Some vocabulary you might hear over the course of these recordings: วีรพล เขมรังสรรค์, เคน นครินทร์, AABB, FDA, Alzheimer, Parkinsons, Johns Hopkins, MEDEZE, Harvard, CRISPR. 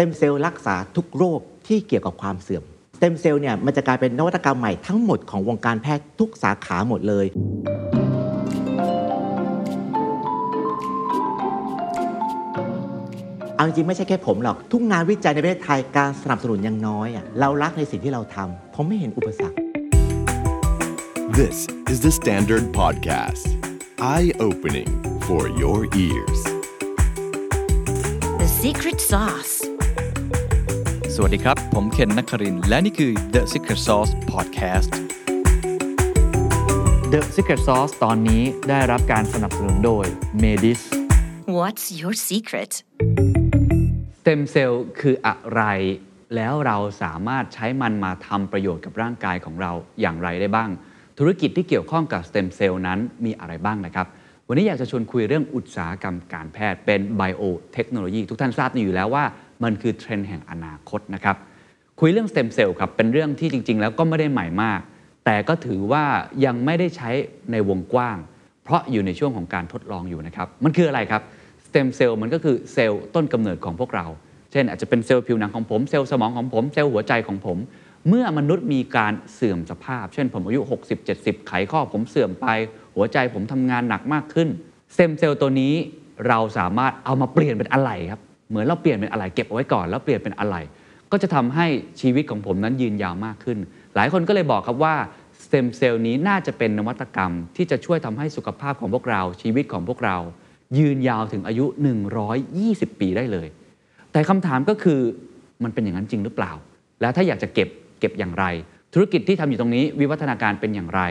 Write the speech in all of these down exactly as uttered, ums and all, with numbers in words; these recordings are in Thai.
เต็มเซลล์รักษาทุกโรคที่เกี่ยวกับความเสื่อมสเต็มเซลล์เนี่ยมันจะกลายเป็นนวัตกรรมใหม่ทั้งหมดของวงการแพทย์ทุกสาขาหมดเลยเอาจริงๆไม่ใช่แค่ผมหรอกทุกงานวิจัยในประเทศไทยการสนับสนุนยังน้อยอ่ะเรารักในสิ่งที่เราทำผมไม่เห็นอุปสรรค This is the Standard Podcast Eye-opening for your ears The Secret Sauceสวัสดีครับผมเคนนครินทร์และนี่คือ The Secret Sauce Podcast The Secret Sauce ตอนนี้ได้รับการสนับสนุนโดย MEDEZE What's your secret สเต็มเซลล์คืออะไรแล้วเราสามารถใช้มันมาทำประโยชน์กับร่างกายของเราอย่างไรได้บ้างธุรกิจที่เกี่ยวข้องกับสเต็มเซลล์นั้นมีอะไรบ้างนะครับวันนี้อยากจะชวนคุยเรื่องอุตสาหกรรมการแพทย์เป็น Biotechnology ทุกท่านทราบอยู่แล้วว่ามันคือเทรนด์แห่งอนาคตนะครับคุยเรื่องสเต็มเซลล์ครับเป็นเรื่องที่จริงๆแล้วก็ไม่ได้ใหม่มากแต่ก็ถือว่ายังไม่ได้ใช้ในวงกว้างเพราะอยู่ในช่วงของการทดลองอยู่นะครับมันคืออะไรครับสเต็มเซลล์มันก็คือเซลล์ต้นกำเนิดของพวกเราเช่นอาจจะเป็นเซลล์ผิวหนังของผมเซลล์สมองของผมเซลล์หัวใจของผมเมื่อมนุษย์มีการเสื่อมสภาพเช่นผมอายุหกสิบ เจ็ดสิบไขข้อผมเสื่อมไปหัวใจผมทำงานหนักมากขึ้นสเต็มเซลล์ตัวนี้เราสามารถเอามาเปลี่ยนเป็นอะไหล่ครับเหมือนเราเปลี่ยนเป็นอะไหล่เก็บเอาไว้ก่อนแล้วเปลี่ยนเป็นอะไหล่ก็จะทำให้ชีวิตของผมนั้นยืนยาวมากขึ้นหลายคนก็เลยบอกครับว่าสเต็มเซลล์นี้น่าจะเป็นนวัตกรรมที่จะช่วยทำให้สุขภาพของพวกเราชีวิตของพวกเรายืนยาวถึงอายุหนึ่งร้อยยี่สิบปีได้เลยแต่คำถามก็คือมันเป็นอย่างนั้นจริงหรือเปล่าแล้วถ้าอยากจะเก็บเก็บอย่างไรธุรกิจที่ทำอยู่ตรงนี้วิวัฒนาการเป็นอย่างไร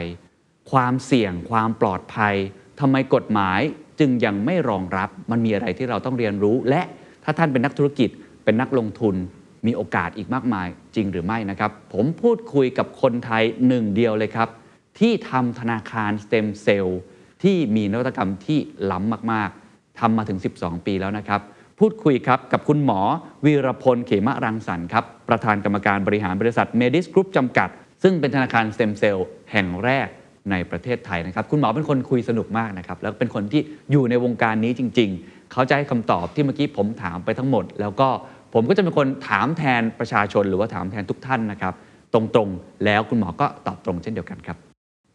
ความเสี่ยงความปลอดภัยทำไมกฎหมายจึงยังไม่รองรับมันมีอะไรที่เราต้องเรียนรู้และถ้าท่านเป็นนักธุรกิจเป็นนักลงทุนมีโอกาสอีกมากมายจริงหรือไม่นะครับผมพูดคุยกับคนไทยหนึ่งเดียวเลยครับที่ทำธนาคารสเต็มเซลล์ที่มีนวัตกรรมที่ล้ำมากๆทำมาถึงสิบสองปีแล้วนะครับพูดคุยครับกับคุณหมอวีรพลเขมรังสรรค์ครับประธานกรรมการบริหารบริษัท MEDEZE Group จำกัดซึ่งเป็นธนาคารสเต็มเซลล์แห่งแรกในประเทศไทยนะครับคุณหมอเป็นคนคุยสนุกมากนะครับแล้วเป็นคนที่อยู่ในวงการนี้จริงๆเขาจะให้คำตอบที่เมื่อกี้ผมถามไปทั้งหมดแล้วก็ผมก็จะเป็นคนถามแทนประชาชนหรือว่าถามแทนทุกท่านนะครับตรงๆแล้วคุณหมอก็ตอบตรงเช่นเดียวกันครับ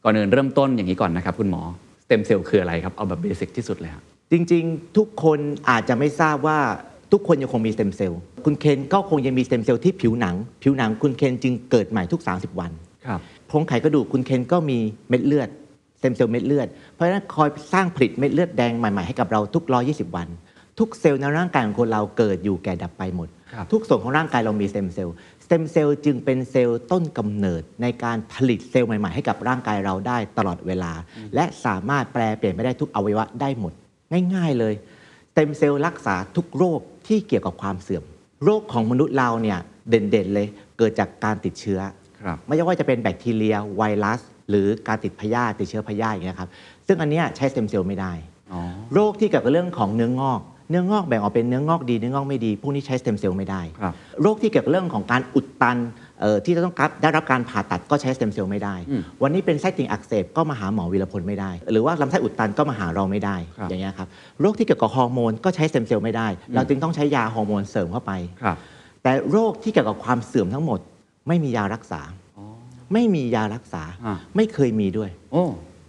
ก่อนอื่นเริ่มต้นอย่างนี้ก่อนนะครับคุณหมอสเต็มเซลล์คืออะไรครับเอาแบบเบสิกที่สุดเลยครับจริงๆทุกคนอาจจะไม่ทราบว่าทุกคนยังคงมีสเต็มเซลล์คุณเคนก็คงยังมีสเต็มเซลล์ที่ผิวหนังผิวหนังคุณเคนจึงเกิดใหม่ทุกสามสิบวันครับโครงไขกระดูกคุณเคนก็มีเม็ดเลือดสเต็มเซลล์เม็ดเลือดเพราะฉะนั้นคอยสร้างผลิตเม็ดเลือดแดงใหม่ๆให้กับเราทุกหนึ่งร้อยยี่สิบวันทุกเซลล์ในร่างกายของคนเราเกิดอยู่แก่ดับไปหมดทุกส่วนของร่างกายเรามีสเต็มเซลล์สเต็มเซลล์จึงเป็นเซลล์ต้นกำเนิดในการผลิตเซลล์ใหม่ๆให้กับร่างกายเราได้ตลอดเวลาและสามารถแปรเปลี่ยนไปได้ทุกอวัยวะได้หมดง่ายๆเลยสเต็มเซลล์รักษาทุกโรคที่เกี่ยวกับความเสื่อมโรคของมนุษย์เราเนี่ยเด่นๆเลยเกิดจากการติดเชื้อไม่ว่าจะเป็นแบคทีเรียไวรัสหรือการติดพยาธิติดเชื้อพยาธิอย่างนี้ครับซึ่งอันนี้ใช้สเต็มเซลล์ไม่ได้โรคที่เกี่ยวกับเรื่องของเนื้องอกเนื้องอกแบ่งออกเป็นเนื้องอกดีเนื้องอกไม่ดีพวกนี้ใช้สเต็มเซลล์ไม่ได้โรคที่เกี่ยวกับเรื่องของการอุดตันที่จะต้องได้รับการผ่าตัดก็ใช้สเต็มเซลล์ไม่ได้วันนี้เป็นไส้ติ่งอักเสบก็มาหาหมอวีรพลไม่ได้หรือว่าลำไส้อุดตันก็มาหาเราไม่ได้อย่างเงี้ยครับโรคที่เกี่ยวกับฮอร์โมนก็ใช้สเต็มเซลล์ไม่ได้เราจึงต้องใช้ยาฮอร์โมนเสริมเข้าไปแต่โรคที่เกี่ยวกับความเสื่อมทั้งหมดไม่มียารักษาไม่มียารักษาไม่เคยมีด้วย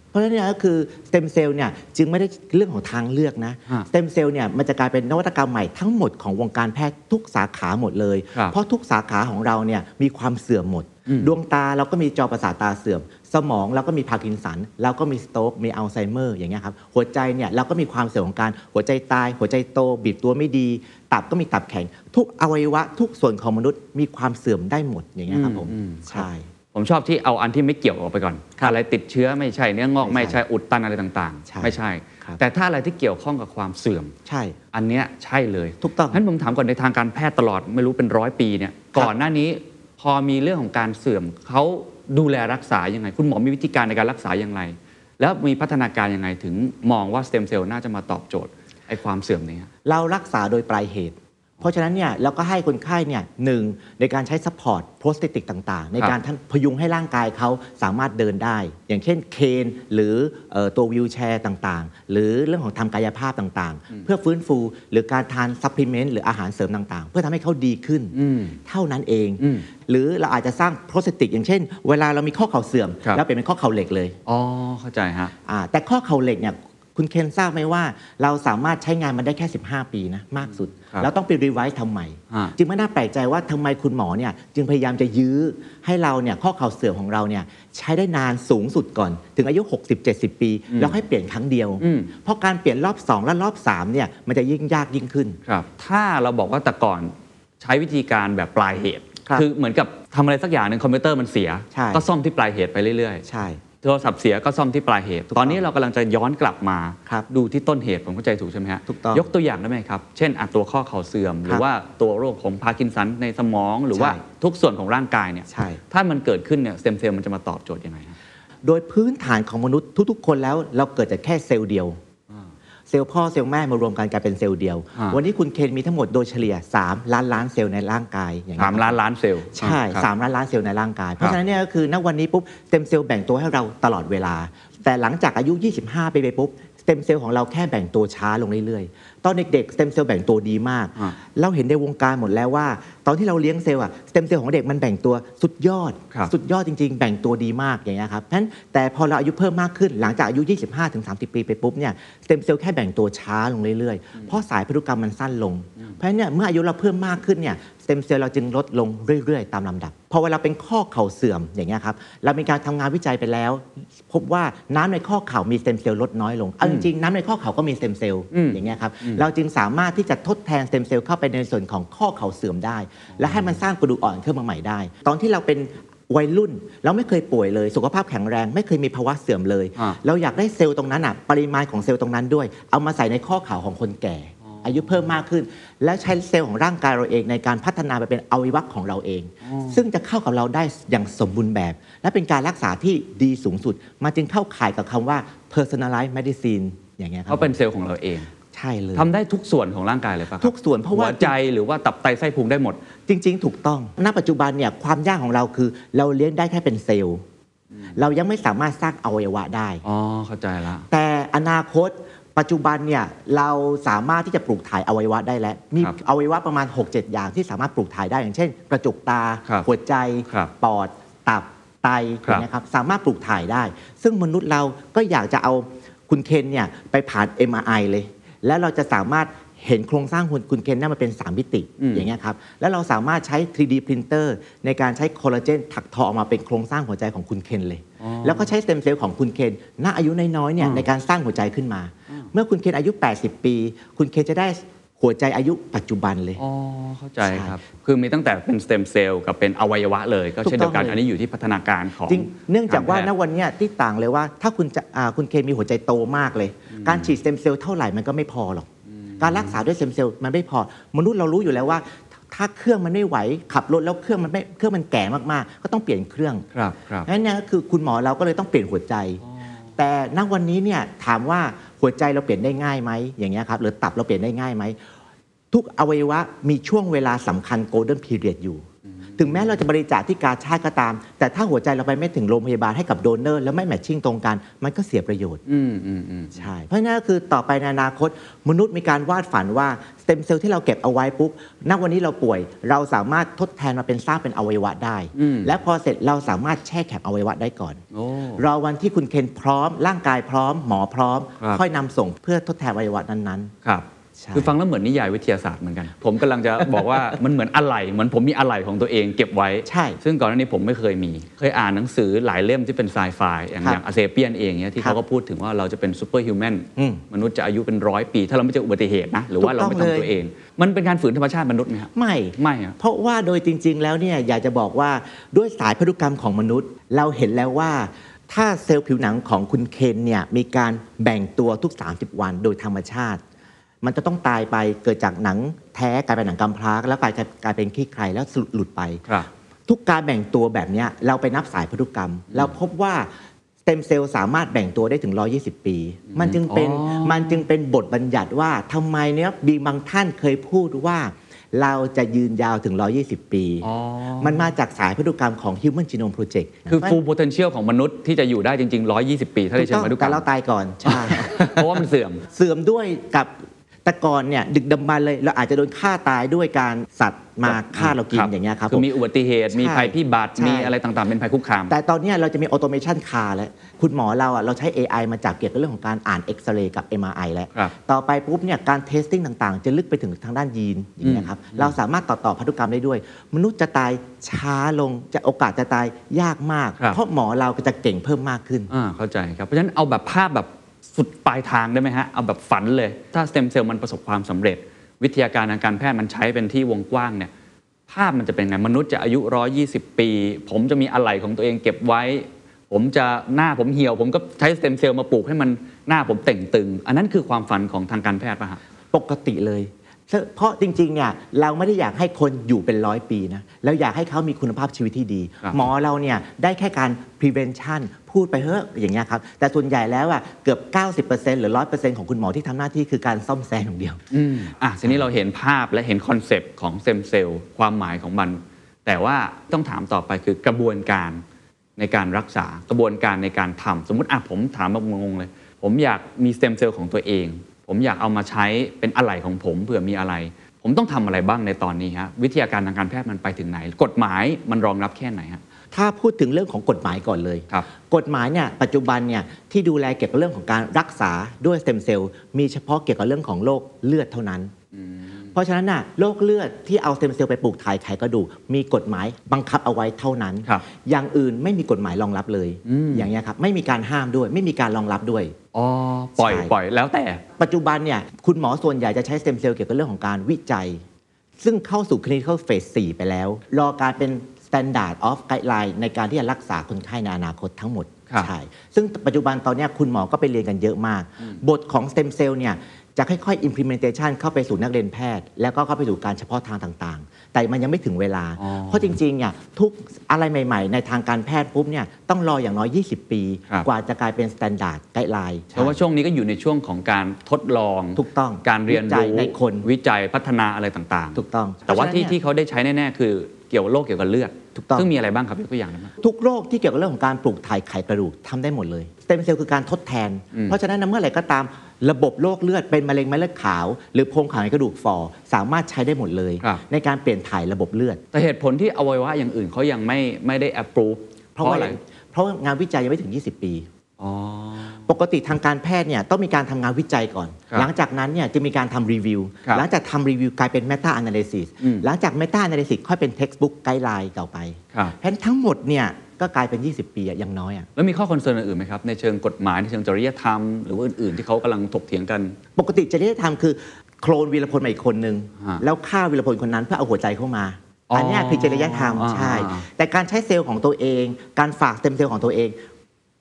เพราะฉะนั้นเนี่ยก็คือสเต็มเซลล์เนี่ยจึงไม่ได้เรื่องของทางเลือกนะสเต็มเซลล์เนี่ยมันจะกลายเป็นนวัตกรรมใหม่ทั้งหมดของวงการแพทย์ทุกสาขาหมดเลยเพราะทุกสาขาของเราเนี่ยมีความเสื่อมหมดดวงตาเราก็มีจอประสาทตาเสื่อมสมองเราก็มีพาร์กินสันเราก็มีสโตรกมีอัลไซเมอร์อย่างเงี้ยครับหัวใจเนี่ยเราก็มีความเสื่อมของการหัวใจตายหัวใจโตบีบตัวไม่ดีตับก็มีตับแข็งทุกอวัยวะทุกส่วนของมนุษย์มีความเสื่อมได้หมดอย่างเงี้ยครับผมใช่ผมชอบที่เอาอันที่ไม่เกี่ยวออกไปก่อนอะไรติดเชื้อไม่ใช่เนื้องอกไม่ใช่อุดตันอะไรต่างๆไม่ใช่แต่ถ้าอะไรที่เกี่ยวข้องกับความเสื่อมใช่อันเนี้ยใช่เลยถูกต้องงั้นผมถามก่อนในทางการแพทย์ตลอดไม่รู้เป็นร้อยปีเนี่ยก่อนหน้านี้พอมีเรื่องของการเสื่อมเขาดูแลรักษายังไงคุณหมอมีวิธีการในการรักษาอย่างไรแล้วมีพัฒนาการยังไงถึงมองว่าสเต็มเซลล์น่าจะมาตอบโจทย์ไอ้ความเสื่อมนี้เรารักษาโดยปลายเหตุ เพราะฉะนั้นเนี่ยเราก็ให้คนไข้เนี่ยหนึ่งในการใช้ซัพพอร์ตโพสติติกต่างๆในการพยุงให้ร่างกายเขาสามารถเดินได้อย่างเช่นเคนหรือตัววีลแชร์ต่างๆหรือเรื่องของทำกายภาพต่างๆเพื่อฟื้นฟูหรือการทานซัพพลิเมนต์หรืออาหารเสริมต่างๆเพื่อทำให้เขาดีขึ้นเท่านั้นเองหรือเราอาจจะสร้างโพสติติกอย่างเช่นเวลาเรามีข้อเข่าเสื่อมแล้วเป็นข้อเข่าเหล็กเลยอ๋อเข้าใจฮะแต่ข้อเข่าเหล็กเนี่ยคุณเคนทราบไหมว่าเราสามารถใช้งานมันได้แค่สิบห้าปีนะมากสุดแล้วต้องไปรีไวซ์ทำใหม่จึงไม่น่าแปลกใจว่าทำไมคุณหมอเนี่ยจึงพยายามจะยื้อให้เราเนี่ยข้อเข่าเสื่อมของเราเนี่ยใช้ได้นานสูงสุดก่อนถึงอายุ หกสิบเจ็ดสิบ ปีแล้วให้เปลี่ยนครั้งเดียวเพราะการเปลี่ยนรอบสองและรอบสามเนี่ยมันจะยิ่งยากยิ่งขึ้นถ้าเราบอกว่าแต่ก่อนใช้วิธีการแบบปลายเหตุคือเหมือนกับทำอะไรสักอย่างหนึ่งคอมพิวเตอร์มันเสียก็ซ่อมที่ปลายเหตุไปเรื่อยๆใช่โทรศัพท์เสียก็ซ่อมที่ปลายเหตุตอนนี้เรากำลังจะย้อนกลับมาดูที่ต้นเหตุผมเข้าใจถูกใช่ไหมฮะถูกต้องยกตัวอย่างได้ไหมครับเช่นตัวข้อเข่าเสื่อมหรือว่าตัวโรคของพาร์กินสันในสมองหรือว่าทุกส่วนของร่างกายเนี่ยถ้ามันเกิดขึ้นเนี่ยเซลล์มันจะมาตอบโจทย์ยังไงโดยพื้นฐานของมนุษย์ทุกๆคนแล้วเราเกิดจากแค่เซลล์เดียวเซลล์พ่อเซลล์แม่มารวมกันกลายเป็นเซลล์เดียววันนี้คุณเคนมีทั้งหมดโดยเฉลี่ยสามล้านล้านเซลล์ในร่างกายอย่างสามล้านล้านเซลล์ใช่สามล้านล้านเซลล์ในร่างกายเพราะฉะนั้นเนี่ยก็คือณวันนี้ปุ๊บเต็มเซลล์แบ่งตัวให้เราตลอดเวลาแต่หลังจากอายุยี่สิบห้าไปไปปุ๊บสเต็มเซลล์ของเราแค่แบ่งตัวช้าลงเรื่อยๆตอนเด็กๆสเต็มเซลล์แบ่งตัวดีมากเราเห็นในวงการหมดแล้วว่าตอนที่เราเลี้ยงเซลล์อะสเต็มเซลล์ของเด็กมันแบ่งตัวสุดยอดสุดยอดจริงๆแบ่งตัวดีมากอย่างเงี้ยครับเพราะฉะนั้นแต่พอเราอายุเพิ่มมากขึ้นหลังจากอายุ ยี่สิบห้าถึงสามสิบ ปีไปปุ๊บเนี่ยสเต็มเซลล์แค่แบ่งตัวช้าลงเรื่อยๆเพราะสายพันธุกรรมมันสั้นลงเพราะฉะนั้นเนี่ยเมื่ออายุเราเพิ่มมากขึ้นเนี่ยสเต็มเซลล์เราจึงลดลงเรื่อยๆตามลำดับพอเวลาเป็นข้อเข่าเสื่อมอย่างเงี้ยครับเรามีการทำงานวิจัยไปแล้วพบว่าน้ำในข้อเข่ามีสเต็มเซลล์ลดน้อยลงเอาจริงๆน้ำในข้อเข่าก็มีสเต็มเซลล์อย่างเงี้ยครับเราจึงสามารถที่จะทดแทนสเต็มเซลล์เข้าไปในส่วนของข้อเข่าเสื่อมได้และให้มันสร้างกระดูกอ่อนขึ้นมาใหม่ได้ตอนที่เราเป็นวัยรุ่นเราไม่เคยป่วยเลยสุขภาพแข็งแรงไม่เคยมีภาวะเสื่อมเลยเราอยากได้เซลล์ตรงนั้นอ่ะปริมาณของเซลล์ตรงนั้นด้วยเอามาใส่ในข้อเข่าของคนแก่อายุเพิ่มมากขึ้นและใช้เซลล์ของร่างกายเราเองในการพัฒนาไปเป็นอวัยวะของเราเองซึ่งจะเข้ากับเราได้อย่างสมบูรณ์แบบและเป็นการรักษาที่ดีสูงสุดมาจึงเข้าข่ายกับคำว่า personalized medicine อย่างเงี้ยครับเขาเป็นเซลล์ของเราเองใช่เลยทำได้ทุกส่วนของร่างกายเลยป่ะทุกส่วนเพราะว่าหัวใจหรือว่าตับไตไส้พุงได้หมดจริงๆถูกต้องณปัจจุบันเนี่ยความยากของเราคือเราเลี้ยงได้แค่เป็นเซลล์เรายังไม่สามารถสร้างอวัยวะได้อ๋อเข้าใจละแต่อนาคตปัจจุบันเนี่ยเราสามารถที่จะปลูกถ่ายอวัยวะได้แล้วมีอวัยวะประมาณ หกเจ็ด อย่างที่สามารถปลูกถ่ายได้อย่างเช่นกระจกตาหัวใจปอดตับไตนะครับสามารถปลูกถ่ายได้ซึ่งมนุษย์เราก็อยากจะเอาคุณเคนเนี่ยไปผ่าน เอ็ม อาร์ ไอ เลยและเราจะสามารถเห็นโครงสร้างหุ่นคุณเคนนั่นมาเป็นสามมิติอย่างเงี้ยครับแล้วเราสามารถใช้ ทรี ดี Printer ในการใช้คอลลาเจนถักทอออกมาเป็นโครงสร้างหัวใจของคุณเคนเลยแล้วก็ใช้สเต็มเซลล์ของคุณเคนณอายุน้อยๆเนี่ยในการสร้างหัวใจขึ้นมาเมื่อคุณเคนอายุแปดสิบปีคุณเคนจะได้หัวใจอายุปัจจุบันเลยอ๋อเข้าใจครับคือมีตั้งแต่เป็นสเต็มเซลล์กับเป็นอวัยวะเลยก็เช่นเดียวกันอันนี้อยู่ที่พัฒนาการของจริงเนื่องจากว่าณวันนี้ที่ต่างเลยว่าถ้าคุณคุณเคนมีหัวใจโตมากเลยการฉีดสเต็มเซลล์เท่าไหร่มันก็ไม่พอหรอกการรักษาด้วยสเต็มเซลล์มันไม่พอมนุษย์เรารู้อยู่แล้วว่าถ้าเครื่องมันไม่ไหวขับรถแล้วเครื่องมันไม่เครื่องมันแก่มากๆก็ต้องเปลี่ยนเครื่องครับครับนั่นเนี่ยคือคุณหมอเราก็เลยต้องเปลี่ยนหัวใจแต่ณวันนี้เนี่ยถามว่าหัวใจเราเปลี่ยนได้ง่ายไหมอย่างเงี้ยครับหรือตับเราเปลี่ยนได้ง่ายไหมทุกอวัยวะมีช่วงเวลาสำคัญโกลเด้นพีเรียดอยู่ถึงแม้เราจะบริจาคที่กาชาดก็ตามแต่ถ้าหัวใจเราไปไม่ถึงโรงพยาบาลให้กับโดเนอร์แล้วไม่แมทชิ่งตรงกันมันก็เสียประโยชน์อืมอืมอืมใช่เพราะนั่นคือต่อไปในอนาคตมนุษย์มีการวาดฝันว่าสเต็มเซลล์ที่เราเก็บเอาไว้ปุ๊บณวันนี้เราป่วยเราสามารถทดแทนมาเป็นสร้างเป็นอวัยวะได้และพอเสร็จเราสามารถแช่แข็งอวัยวะได้ก่อนรอวันที่คุณเคนพร้อมร่างกายพร้อมหมอพร้อมค่อยนำส่งเพื่อทดแทนอวัยวะนั้นๆครับคือฟังแล้วเหมือนนิยายวิทยาศาสตร์เหมือนกันผมกำลังจะบอกว่ามันเหมือนอะไหล่เหมือนผมมีอะไหล่ของตัวเองเก็บไว้ใช่ซึ่งก่อนหน้านี้ผมไม่เคยมีเคยอ่านหนังสือหลายเล่มที่เป็นไซไฟอย่างอย่างอาเซเปียนเองเนี่ยที่เขาก็พูดถึงว่าเราจะเป็นซูเปอร์ฮิวแมนมนุษย์จะอายุเป็นร้อยปีถ้าเราไม่เจออุบัติเหตุนะหรือว่าเราไม่ทำตัวเองมันเป็นการฝืนธรรมชาติมนุษย์ไหมครับไม่ไม่เพราะว่าโดยจริงๆแล้วเนี่ยอยากจะบอกว่าด้วยสายพันธุกรรมของมนุษย์เราเห็นแล้วว่าถ้าเซลล์ผิวหนังของคุณเคนเนี่ยมีการแบ่งตัวทุกสามสิบวันโดยธรรมชาติมันจะต้องตายไปเกิดจากหนังแท้กลายเป็นหนังกำพร้าแล้วกลายกลายเป็นขี้ใครแล้วหลุดไปทุกการแบ่งตัวแบบนี้เราไปนับสายพันธุกรรมเราพบว่าสเต็มเซลล์สามารถแบ่งตัวได้ถึงหนึ่งร้อยยี่สิบปีมันจึงเป็นมันจึงเป็นบทบัญญัติว่าทำไมเนี้ยบีบางท่านเคยพูดว่า เราจะยืนยาวถึงหนึ่งร้อยยี่สิบปีมันมาจากสายพันธุกรรมของ Human Genome Project คือ full potential ของมนุษย์ที่จะอยู่ได้จริงๆหนึ่งร้อยยี่สิบปีถ้าได้เชิงพันธุกรรมแต่เราตายก่อนใช่เพราะว่ามันเสื่อมเสื่อมด้วยกับแต่ก่อนเนี่ยดึกดำบรรพ์เลยเราอาจจะโดนฆ่าตายด้วยการสัตว์มาฆ่าเรากินอย่างเงี้ยครับคือมีอุบัติเหตุมีภัยพิบัติมีอะไรต่างๆเป็นภัยคุกคามแต่ตอนนี้เราจะมีออโตเมชันคาร์แล้วคุณหมอเราอ่ะเราใช้ เอ ไอ มาจับเกี่ยวกับเรื่องของการอ่านเอ็กซเรย์กับ เอ็ม อาร์ ไอ แล้วต่อไปปุ๊บเนี่ยการเทสติ้งต่างๆจะลึกไปถึงทางด้านยีนอย่างเงี้ยครับเราสามารถต่อต่อพันธุกรรมได้ด้วยมนุษย์จะตายช้าลงจะโอกาสจะตายยากมากเพราะหมอเราก็จะเก่งเพิ่มมากขึ้นอ่าเข้าใจครับเพราะฉะนั้นเอาแบบภาพแบบสุดปลายทางได้ไหมฮะเอาแบบฝันเลยถ้าสเต็มเซลล์มันประสบความสำเร็จวิทยาการทางการแพทย์มันใช้เป็นที่วงกว้างเนี่ยภาพมันจะเป็นไงมนุษย์จะอายุหนึ่งร้อยยี่สิบปีผมจะมีอะไหล่ของตัวเองเก็บไว้ผมจะหน้าผมเหี่ยวผมก็ใช้สเต็มเซลล์มาปลูกให้มันหน้าผมเต่งตึงอันนั้นคือความฝันของทางการแพทย์ป่ะฮะปกติเลยเพราะจริงๆเนี่ยเราไม่ได้อยากให้คนอยู่เป็นร้อยปีนะแล้วอยากให้เขามีคุณภาพชีวิตที่ดีหมอเราเนี่ยได้แค่การ preventionพูดไปเฮ้ออย่างเงี้ยครับแต่ส่วนใหญ่แล้วอ่ะเกือบ เก้าสิบเปอร์เซ็นต์ หรือ หนึ่งร้อยเปอร์เซ็นต์ ของคุณหมอที่ทำหน้าที่คือการซ่อมแซมอย่างเดียวอืมอ่ะทีนี้เราเห็นภาพและเห็นคอนเซปต์ของสเต็มเซลล์ความหมายของมันแต่ว่าต้องถามต่อไปคือกระบวนการในการรักษากระบวนการในการทำสมมุติอ่ะผมถามแบบงงเลยผมอยากมีสเต็มเซลล์ของตัวเองผมอยากเอามาใช้เป็นอะไหล่ของผมเผื่อมีอะไรผมต้องทำอะไรบ้างในตอนนี้ฮะวิทยาการทางการแพทย์มันไปถึงไหนกฎหมายมันรองรับแค่ไหนฮะถ้าพูดถึงเรื่องของกฎหมายก่อนเลยกฎหมายเนี่ยปัจจุบันเนี่ยที่ดูแลเกี่ยวกับเรื่องของการรักษาด้วยสเต็มเซลล์มีเฉพาะเกี่ยวกับเรื่องของโรคเลือดเท่านั้นเพราะฉะนั้นน่ะโรคเลือดที่เอาสเต็มเซลล์ไปปลูกถ่ายไขกระดูกมีกฎหมายบังคับเอาไว้เท่านั้นอย่างอื่นไม่มีกฎหมายรองรับเลย อ, อย่างนี้ครับไม่มีการห้ามด้วยไม่มีการรองรับด้วยอ๋อปล่อยปล่อยแล้วแต่ปัจจุบันเนี่ยคุณหมอส่วนใหญ่จะใช้สเต็มเซลล์เกี่ยวกับเรื่องของการวิจัยซึ่งเข้าสู่คลินิคอลเฟสสี่ไปแล้วรอการเป็นStandard of Guideline ในการที่จะรักษาคนไข้ในอนาคตทั้งหมดใช่ซึ่งปัจจุบันตอนนี้คุณหมอก็ไปเรียนกันเยอะมากบทของ stem cell เนี่ยจะค่อยๆ implementation เข้าไปสู่นักเรียนแพทย์แล้วก็เข้าไปสู่การเฉพาะทางต่างๆแต่มันยังไม่ถึงเวลาเพราะจริงๆเนี่ยทุกอะไรใหม่ๆในทางการแพทย์ปุ๊บเนี่ยต้องรออย่างน้อยยี่สิบปีกว่าจะกลายเป็น Standard Guideline เพราะว่าช่วงนี้ก็อยู่ในช่วงของการทดลองถูกต้องการเรียนรู้ในคนวิจัยพัฒนาอะไรต่างๆถูกต้องแต่ว่าที่ที่เขาได้ใช้แน่ๆคือเกี่ยวกับโรคเกี่ยวกับเลือดซึ่งมีอะไรบ้างครับยกตัวอย่างนะทุกโรคที่เกี่ยวกับเรื่องของการปลูกถ่ายไขกระดูกทำได้หมดเลยสเต็มเซลล์คือการทดแทนเพราะฉะนั้นเมื่อไหร่ก็ตามระบบโรคเลือดเป็นมะเร็งเม็ดเลือดขาวหรือโพรงขาวในกระดูกฝ่อสามารถใช้ได้หมดเลยในการเปลี่ยนถ่ายระบบเลือดแต่เหตุผลที่อวัยวะอย่างอื่นเขายังไม่ไม่ได้ approve เพราะอะไรเพราะงานวิจัยยังไม่ถึงยี่สิบปีปกติทางการแพทย์เนี่ยต้องมีการทำงานวิจัยก่อนหลังจากนั้นเนี่ยจะมีการทำรีวิวหลังจากทำรีวิวกลายเป็น meta analysis หลังจาก meta analysis ค่อยเป็น textbook guideline ต่อไปเพราะทั้งหมดเนี่ยก็กลายเป็นยี่สิบปีอย่างน้อยอ่ะแล้วมีข้อคอนเซิร์นอื่นไหมครับในเชิงกฎหมายในเชิงจริยธรรมหรือว่าอื่นๆที่เขากำลังถกเถียงกันปกติจริยธรรมคือโคลนวีรพลมาอีกคนนึงแล้วฆ่าวีรพลคนนั้นเพื่อเอาหัวใจเข้ามาอันนี้ผิดจริยธรรมใช่แต่การใช้เซลล์ของตัวเองการฝากเต็มเซลล์ของตัวเอ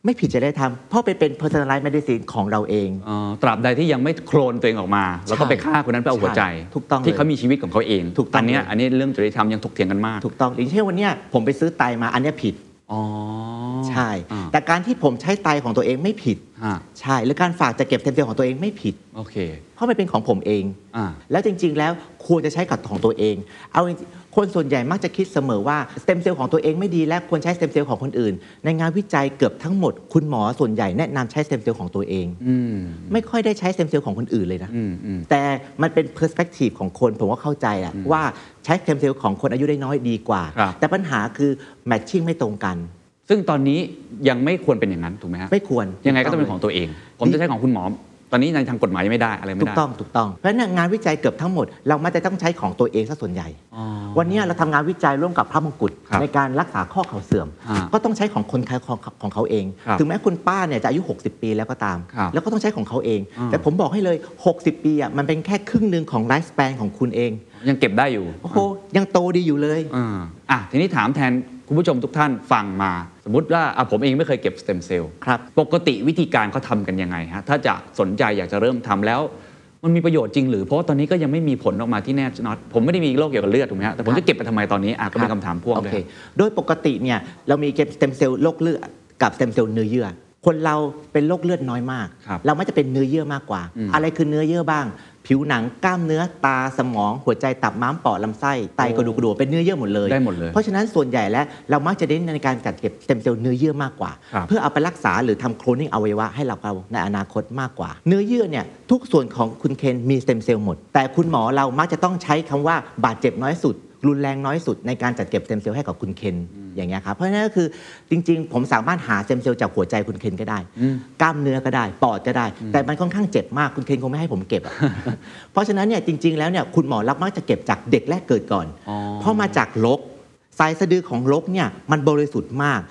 งไม่ผิดจริยธรรมเพราะไปเป็น personalized medicine ของเราเองอ๋อตราบใดที่ยังไม่โคลนตัวเองออกมาแล้วก็ไปฆ่าคนนั้นเพื่อเอาหัวใจถูกต้องที่เขามีชีวิตของเขาเองถูกต้องอันนี้อันนี้เรื่องจริยธรรมยังถกเถียงกันมากถูกต้องอย่างเช่นวันนี้ผมไปซื้อไตมาอันนี้ผิดอ๋อใช่แต่การที่ผมใช้ไตของตัวเองไม่ผิดใช่และการฝากจะเก็บเต็มเซลล์ของตัวเองไม่ผิดโอเคเพราะมันเป็นของผมเองแล้วจริงๆแล้วควรจะใช้กับของตัวเองเอาคนส่วนใหญ่มักจะคิดเสมอว่าสเต็มเซลล์ของตัวเองไม่ดีและควรใช้สเต็มเซลล์ของคนอื่นในงานวิจัยเกือบทั้งหมดคุณหมอส่วนใหญ่แนะนำใช้สเต็มเซลล์ของตัวเองอืไม่ค่อยได้ใช้สเต็มเซลล์ของคนอื่นเลยนะแต่มันเป็นเพอร์สเปกทีฟของคนผมว่าเข้าใจแหละว่าใช้สเต็มเซลล์ของคนอายุได้น้อยดีกว่าแต่ปัญหาคือแมทชิ่งไม่ตรงกันซึ่งตอนนี้ยังไม่ควรเป็นอย่างนั้นถูกไหมครับไม่ควรยังไงก็ต้องเป็นของตัวเองผมจะใช้ของคุณหมอตอนนี้ในทางกฎหมายไม่ได้อะไรไม่ได้ถูกต้องถูกต้องเพราะฉะนั้นงานวิจัยเกือบทั้งหมดเราไม่ได้ต้องใช้ของตัวเองซะส่วนใหญ่วันนี้เราทำงานวิจัยร่วมกับพระมงกุฎในการรักษาข้อเข่าเสื่อมก็ต้องใช้ของคนไข้ของเขาเองถึงแม้คุณป้าเนี่ยจะอายุหกสิบปีแล้วก็ตามแล้วก็ต้องใช้ของเขาเองแต่ผมบอกให้เลยหกสิบปีอ่ะมันเป็นแค่ครึ่งหนึ่งของไลฟ์สแปนของคุณเองยังเก็บได้อยู่โอ้โหยังโตดีอยู่เลยอ่ะทีนี้ถามแทนคุณผู้ชมทุกท่านฟังมาสมมติว่าผมเองไม่เคยเก็บสเต็มเซลล์ครับปกติวิธีการเขาทำกันยังไงฮะถ้าจะสนใจอยากจะเริ่มทำแล้วมันมีประโยชน์จริงหรือเพราะตอนนี้ก็ยังไม่มีผลออกมาที่แน่นอนผมไม่ได้มีโรคเกี่ยวกับเลือดถูกไหมฮะแต่ผมจะเก็บไปทำไมตอนนี้อาจจะเป็นคำถามพ่วงเลยโดยปกติเนี่ยเรามีเก็บสเต็มเซลล์โรคเลือดกับสเต็มเซลล์เนื้อเยื่อคนเราเป็นโรคเลือดน้อยมากเราไม่จะเป็นเนื้อเยื่อมากกว่าอะไรคือเนื้อเยื่อบ้าง ผิวหนังกล้ามเนื้อตาสมองหัวใจตับม้ามปอดลำไส้ไตกระดูกกระดูกเป็นเนื้อเยื่อหมดเลยได้หมดเลยเพราะฉะนั้นส่วนใหญ่แล้วเรามักจะเน้นในการจัดเก็บเต็มเซลล์เนื้อเยื่อมากกว่าเพื่อเอาไปรักษาหรือทำโคลนนิ่งอวัยวะให้เราในอนาคตมากกว่าเนื้อเยื่อเนี่ยทุกส่วนของคุณเคนมีเต็มเซลล์หมดแต่คุณหมอเรามักจะต้องใช้คำว่าบาดเจ็บน้อยสุดรุนแรงน้อยสุดในการจัดเก็บเซลล์เซลล์ให้กับคุณเคนอย่างเงี้ยครับเพราะฉะนั้นก็คือจริงๆผมสามารถหาเซลล์เซลล์จากหัวใจคุณเคนก็ได้กล้ามเนื้อก็ได้ปอดก็ได้แต่มันค่อนข้างเจ็บมากคุณเคนคงไม่ให้ผมเก็บ เพราะฉะนั้นเนี่ยจริงๆแล้วเนี่ยคุณหมอรับมักจะเก็บจากเด็กแรกเกิดก่อนเพราะมาจากรกสายสะดือของรกเนี่ยมันบริสุทธิ์มา